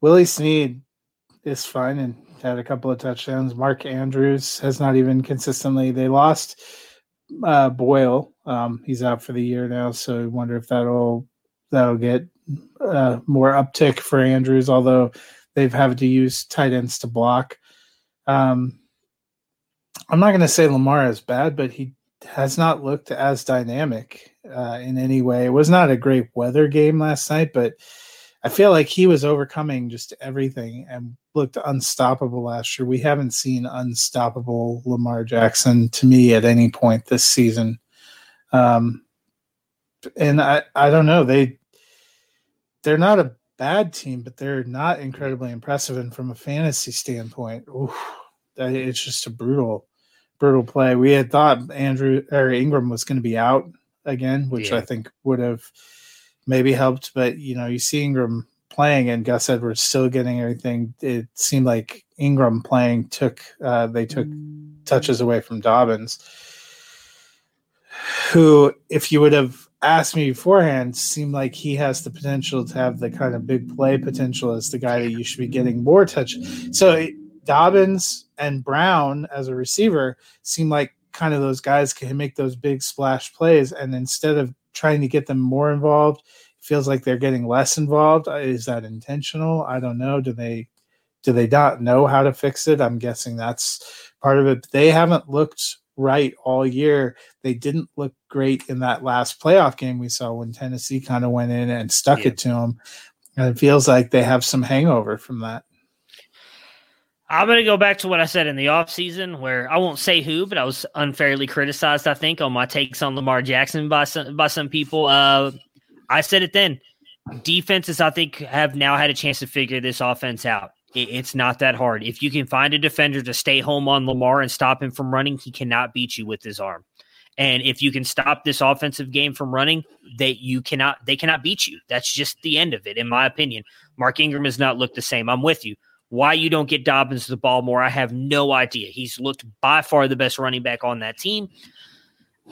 Willie Snead is fine and had a couple of touchdowns. Mark Andrews has not even consistently. They lost Boyle. He's out for the year now, so I wonder if that'll get more uptick for Andrews, although they've had to use tight ends to block. I'm not going to say Lamar is bad, but he has not looked as dynamic in any way. It was not a great weather game last night, but I feel like he was overcoming just everything and looked unstoppable last year. We haven't seen unstoppable Lamar Jackson to me at any point this season. And I don't know. They're not a bad team, but they're not incredibly impressive. And from a fantasy standpoint, it's just a brutal play. We had thought Ingram was going to be out again, which I think would have maybe helped. But you know, you see Ingram playing and Gus Edwards still getting everything. It seemed like Ingram playing took touches away from Dobbins, who, if you would have asked me beforehand, seemed like he has the potential to have the kind of big play potential as the guy that you should be getting more touch. So Dobbins and Brown as a receiver seem like kind of those guys can make those big splash plays. And instead of trying to get them more involved, it feels like they're getting less involved. Is that intentional? I don't know. Do they not know how to fix it? I'm guessing that's part of it. But they haven't looked right all year. They didn't look great in that last playoff game we saw when Tennessee kind of went in and stuck it to them. And it feels like they have some hangover from that. I'm going to go back to what I said in the offseason, where I won't say who, but I was unfairly criticized, I think, on my takes on Lamar Jackson by some people. I said it then. Defenses, I think, have now had a chance to figure this offense out. It's not that hard. If you can find a defender to stay home on Lamar and stop him from running, he cannot beat you with his arm. And if you can stop this offensive game from running, they cannot beat you. That's just the end of it, in my opinion. Mark Ingram has not looked the same. I'm with you. Why you don't get Dobbins the ball more, I have no idea. He's looked by far the best running back on that team.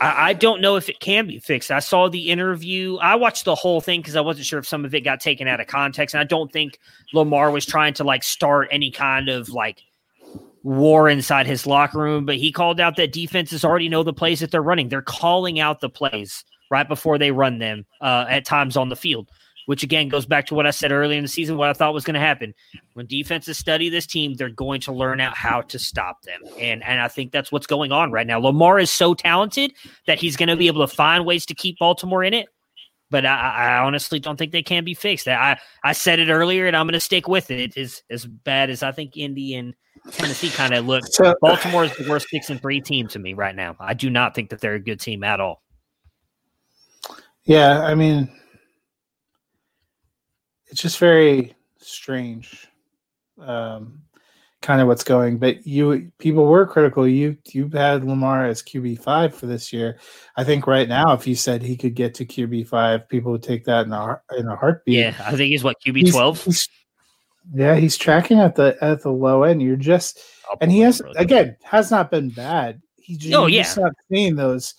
I don't know if it can be fixed. I saw the interview. I watched the whole thing because I wasn't sure if some of it got taken out of context. And I don't think Lamar was trying to start any kind of war inside his locker room. But he called out that defenses already know the plays that they're running. They're calling out the plays right before they run them at times on the field, which again goes back to what I said earlier in the season, what I thought was going to happen. When defenses study this team, they're going to learn out how to stop them. And I think that's what's going on right now. Lamar is so talented that he's going to be able to find ways to keep Baltimore in it. But I honestly don't think they can be fixed. I said it earlier, and I'm going to stick with it. It is as bad as I think Indy and Tennessee kind of look. Baltimore is the worst 6-3 team to me right now. I do not think that they're a good team at all. Yeah, I mean, it's just very strange, kind of what's going. But people were critical. You had Lamar as QB5 for this year. I think right now, if you said he could get to QB5, people would take that in a heartbeat. Yeah, I think he's QB12. Yeah, he's tracking at the low end. You're just and he has again has not been bad. He's just not seeing those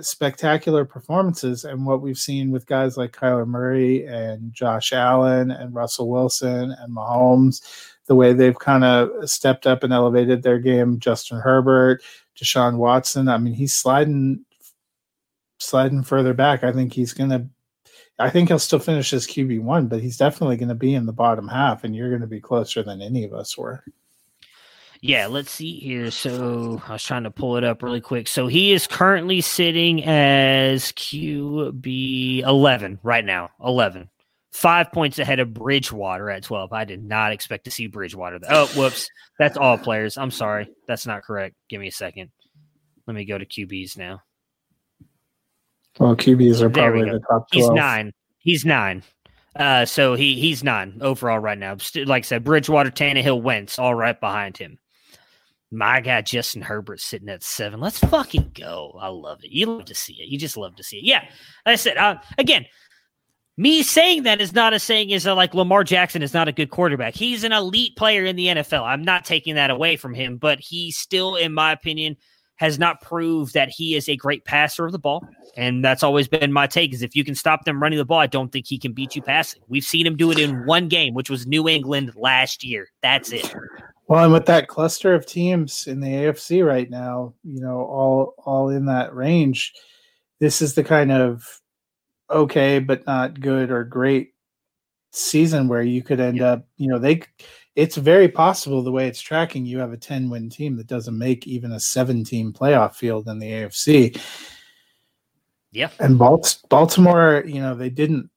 spectacular performances, and what we've seen with guys like Kyler Murray and Josh Allen and Russell Wilson and Mahomes, the way they've kind of stepped up and elevated their game. Justin Herbert, Deshaun Watson. I mean, he's sliding further back. I think he'll still finish as QB1, but he's definitely going to be in the bottom half, and you're going to be closer than any of us were. Yeah, let's see here. So I was trying to pull it up really quick. So he is currently sitting as QB 11 right now, 11. 5 points ahead of Bridgewater at 12. I did not expect to see Bridgewater. Oh, whoops. That's all players. I'm sorry. That's not correct. Give me a second. Let me go to QBs now. Well, QBs are probably the top 12. He's nine. So he's nine overall right now. Like I said, Bridgewater, Tannehill, Wentz, all right behind him. My guy, Justin Herbert, sitting at 7. Let's fucking go. I love it. You love to see it. You just love to see it. Yeah, like I said, again, me saying that is not a saying is like Lamar Jackson is not a good quarterback. He's an elite player in the NFL. I'm not taking that away from him, but he still, in my opinion, has not proved that he is a great passer of the ball. And that's always been my take is if you can stop them running the ball, I don't think he can beat you passing. We've seen him do it in one game, which was New England last year. That's it. Well, and with that cluster of teams in the AFC right now, you know, all in that range, this is the kind of okay, but not good or great season where you could end up, you know, it's very possible the way it's tracking, you have a 10-win team that doesn't make even a 7-team playoff field in the AFC. Yeah. And Baltimore, you know, they didn't.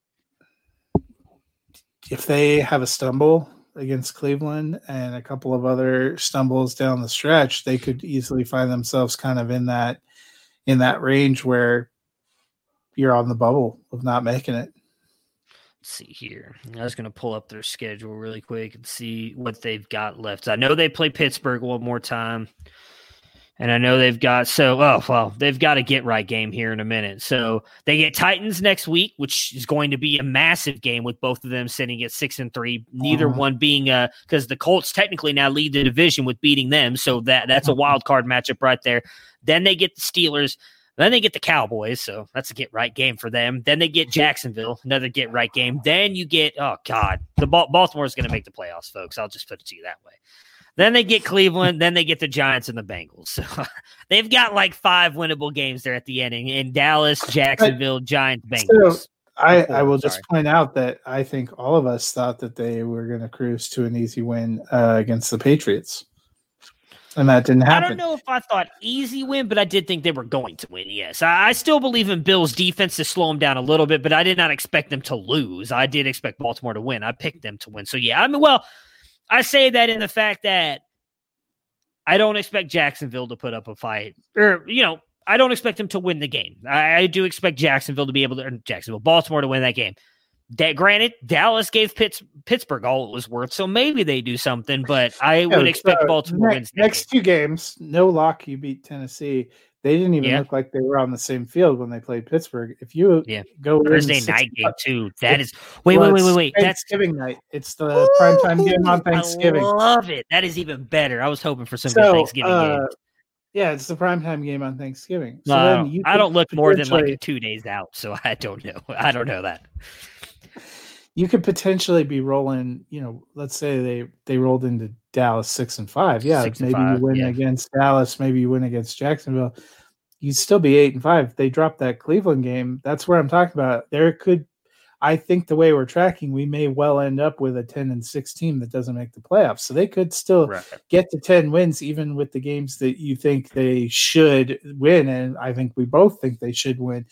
If they have a stumble against Cleveland and a couple of other stumbles down the stretch, they could easily find themselves kind of in that range where you're on the bubble of not making it. Let's see here. I was going to pull up their schedule really quick and see what they've got left. I know they play Pittsburgh one more time, and I know they've got they've got a get right game here in a minute. So they get Titans next week, which is going to be a massive game with both of them sitting at 6-3. Neither one being because the Colts technically now lead the division with beating them, so that's a wild card matchup right there. Then they get the Steelers. Then they get the Cowboys, so that's a get-right game for them. Then they get Jacksonville, another get-right game. Then you get, Baltimore's going to make the playoffs, folks. I'll just put it to you that way. Then they get Cleveland. Then they get the Giants and the Bengals. So they've got like 5 winnable games there at the end in Dallas, Jacksonville, Giants, Bengals. So I will just point out that I think all of us thought that they were going to cruise to an easy win against the Patriots. And that didn't happen. I don't know if I thought easy win, but I did think they were going to win, yes. I still believe in Bill's defense to slow them down a little bit, but I did not expect them to lose. I did expect Baltimore to win. I picked them to win. So, yeah, I mean, well, I say that in the fact that I don't expect Jacksonville to put up a fight. Or, you know, I don't expect them to win the game. I do expect Baltimore to win that game. That granted, Dallas gave Pittsburgh all it was worth, so maybe they do something, but I would expect Baltimore wins. Next 2 games, no luck, you beat Tennessee. They didn't even look like they were on the same field when they played Pittsburgh. If you go Thursday night game, too, that is wait. That's Thanksgiving night. It's the primetime game on Thanksgiving. I love it. That is even better. I was hoping for some good Thanksgiving game. Yeah, it's the primetime game on Thanksgiving. So I don't look more than like 2 days out, so I don't know. I don't know that. You could potentially be rolling, you know, let's say they rolled into Dallas 6-5. Yeah, 6-5, you win against Dallas. Maybe you win against Jacksonville. You'd still be 8-5. They dropped that Cleveland game. That's where I'm talking about. I think the way we're tracking, we may well end up with a 10-6 team that doesn't make the playoffs. So they could still get to 10 wins, even with the games that you think they should win. And I think we both think they should win.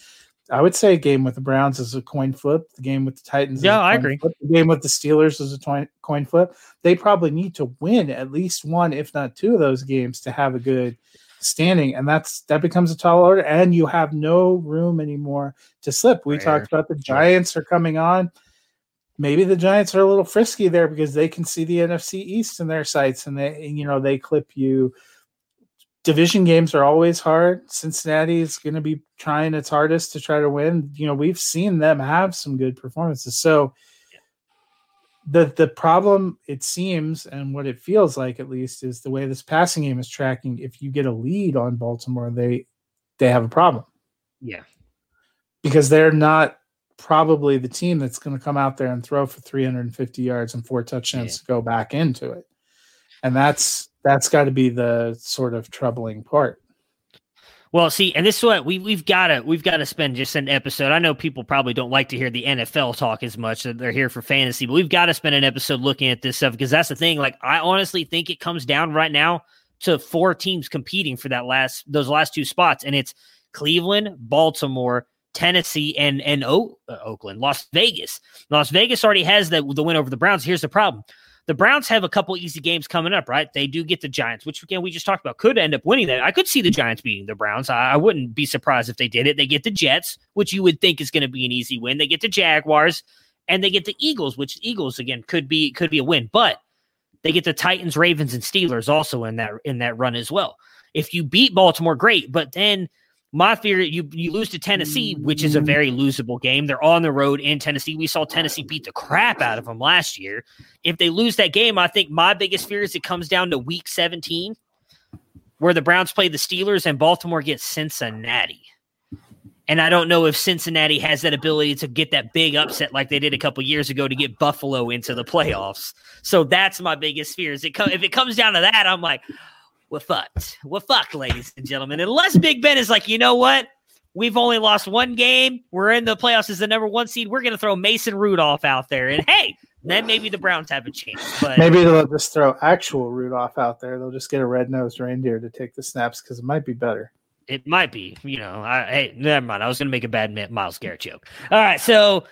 I would say a game with the Browns is a coin flip. The game with the Titans is a coin flip. The game with the Steelers is a coin flip. They probably need to win at least one, if not 2 of those games to have a good standing. And that becomes a tall order. And you have no room anymore to slip. We talked about the Giants are coming on. Maybe the Giants are a little frisky there because they can see the NFC East in their sights. And they clip you. Division games are always hard. Cincinnati is going to be trying its hardest to try to win. You know, we've seen them have some good performances. So The problem, it seems, and what it feels like at least, is the way this passing game is tracking. If you get a lead on Baltimore, they have a problem. Yeah. Because they're not probably the team that's going to come out there and throw for 350 yards and 4 touchdowns to go back into it. And that's got to be the sort of troubling part. Well, see, and this is what we've got to spend just an episode. I know people probably don't like to hear the NFL talk as much, that they're here for fantasy, but we've got to spend an episode looking at this stuff, because that's the thing. Like, I honestly think it comes down right now to 4 teams competing for that those last 2 spots, and it's Cleveland, Baltimore, Tennessee, and Oakland, Las Vegas. Las Vegas already has the win over the Browns. Here's the problem. The Browns have a couple easy games coming up, right? They do get the Giants, which, again, we just talked about, could end up winning that. I could see the Giants beating the Browns. I wouldn't be surprised if they did it. They get the Jets, which you would think is going to be an easy win. They get the Jaguars, and they get the Eagles, which Eagles, again, could be a win. But they get the Titans, Ravens, and Steelers also in that run as well. If you beat Baltimore, great, but then my theory, you lose to Tennessee, which is a very losable game. They're on the road in Tennessee. We saw Tennessee beat the crap out of them last year. If they lose that game, I think my biggest fear is it comes down to week 17, where the Browns play the Steelers and Baltimore gets Cincinnati. And I don't know if Cincinnati has that ability to get that big upset like they did a couple years ago to get Buffalo into the playoffs. So that's my biggest fear. Is if it comes down to that, I'm like, we're fucked. We're fucked, ladies and gentlemen. Unless Big Ben is like, you know what? We've only lost 1 game. We're in the playoffs as the #1 seed. We're going to throw Mason Rudolph out there. And, hey, then maybe the Browns have a chance. But maybe they'll just throw actual Rudolph out there. They'll just get a red-nosed reindeer to take the snaps, because it might be better. It might be. You know, hey, never mind. I was going to make a bad Myles Garrett joke. All right, so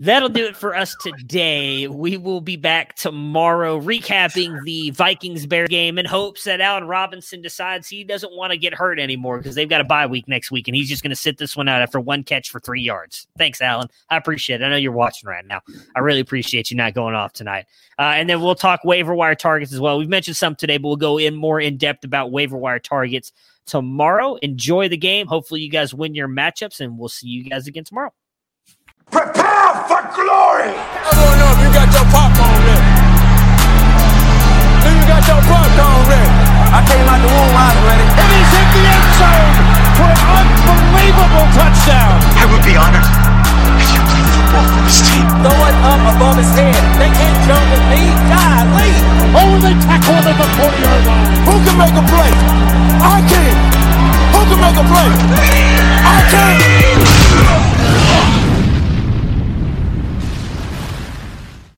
that'll do it for us today. We will be back tomorrow recapping the Vikings-Bears game in hopes that Allen Robinson decides he doesn't want to get hurt anymore, because they've got a bye week next week, and he's just going to sit this one out after 1 catch for 3 yards. Thanks, Allen. I appreciate it. I know you're watching right now. I really appreciate you not going off tonight. And then we'll talk waiver wire targets as well. We've mentioned some today, but we'll go in more in-depth about waiver wire targets tomorrow. Enjoy the game. Hopefully you guys win your matchups, and we'll see you guys again tomorrow. Prepare for glory! I don't know if you got your popcorn ready. Do you got your popcorn ready? I came out the womb, I was ready. And he's hit the end zone for an unbelievable touchdown. I would be honored if you played football for this team. Throw it up above his head. They can't jump with me. God, Lee! Oh, they tackled him at the 40-yard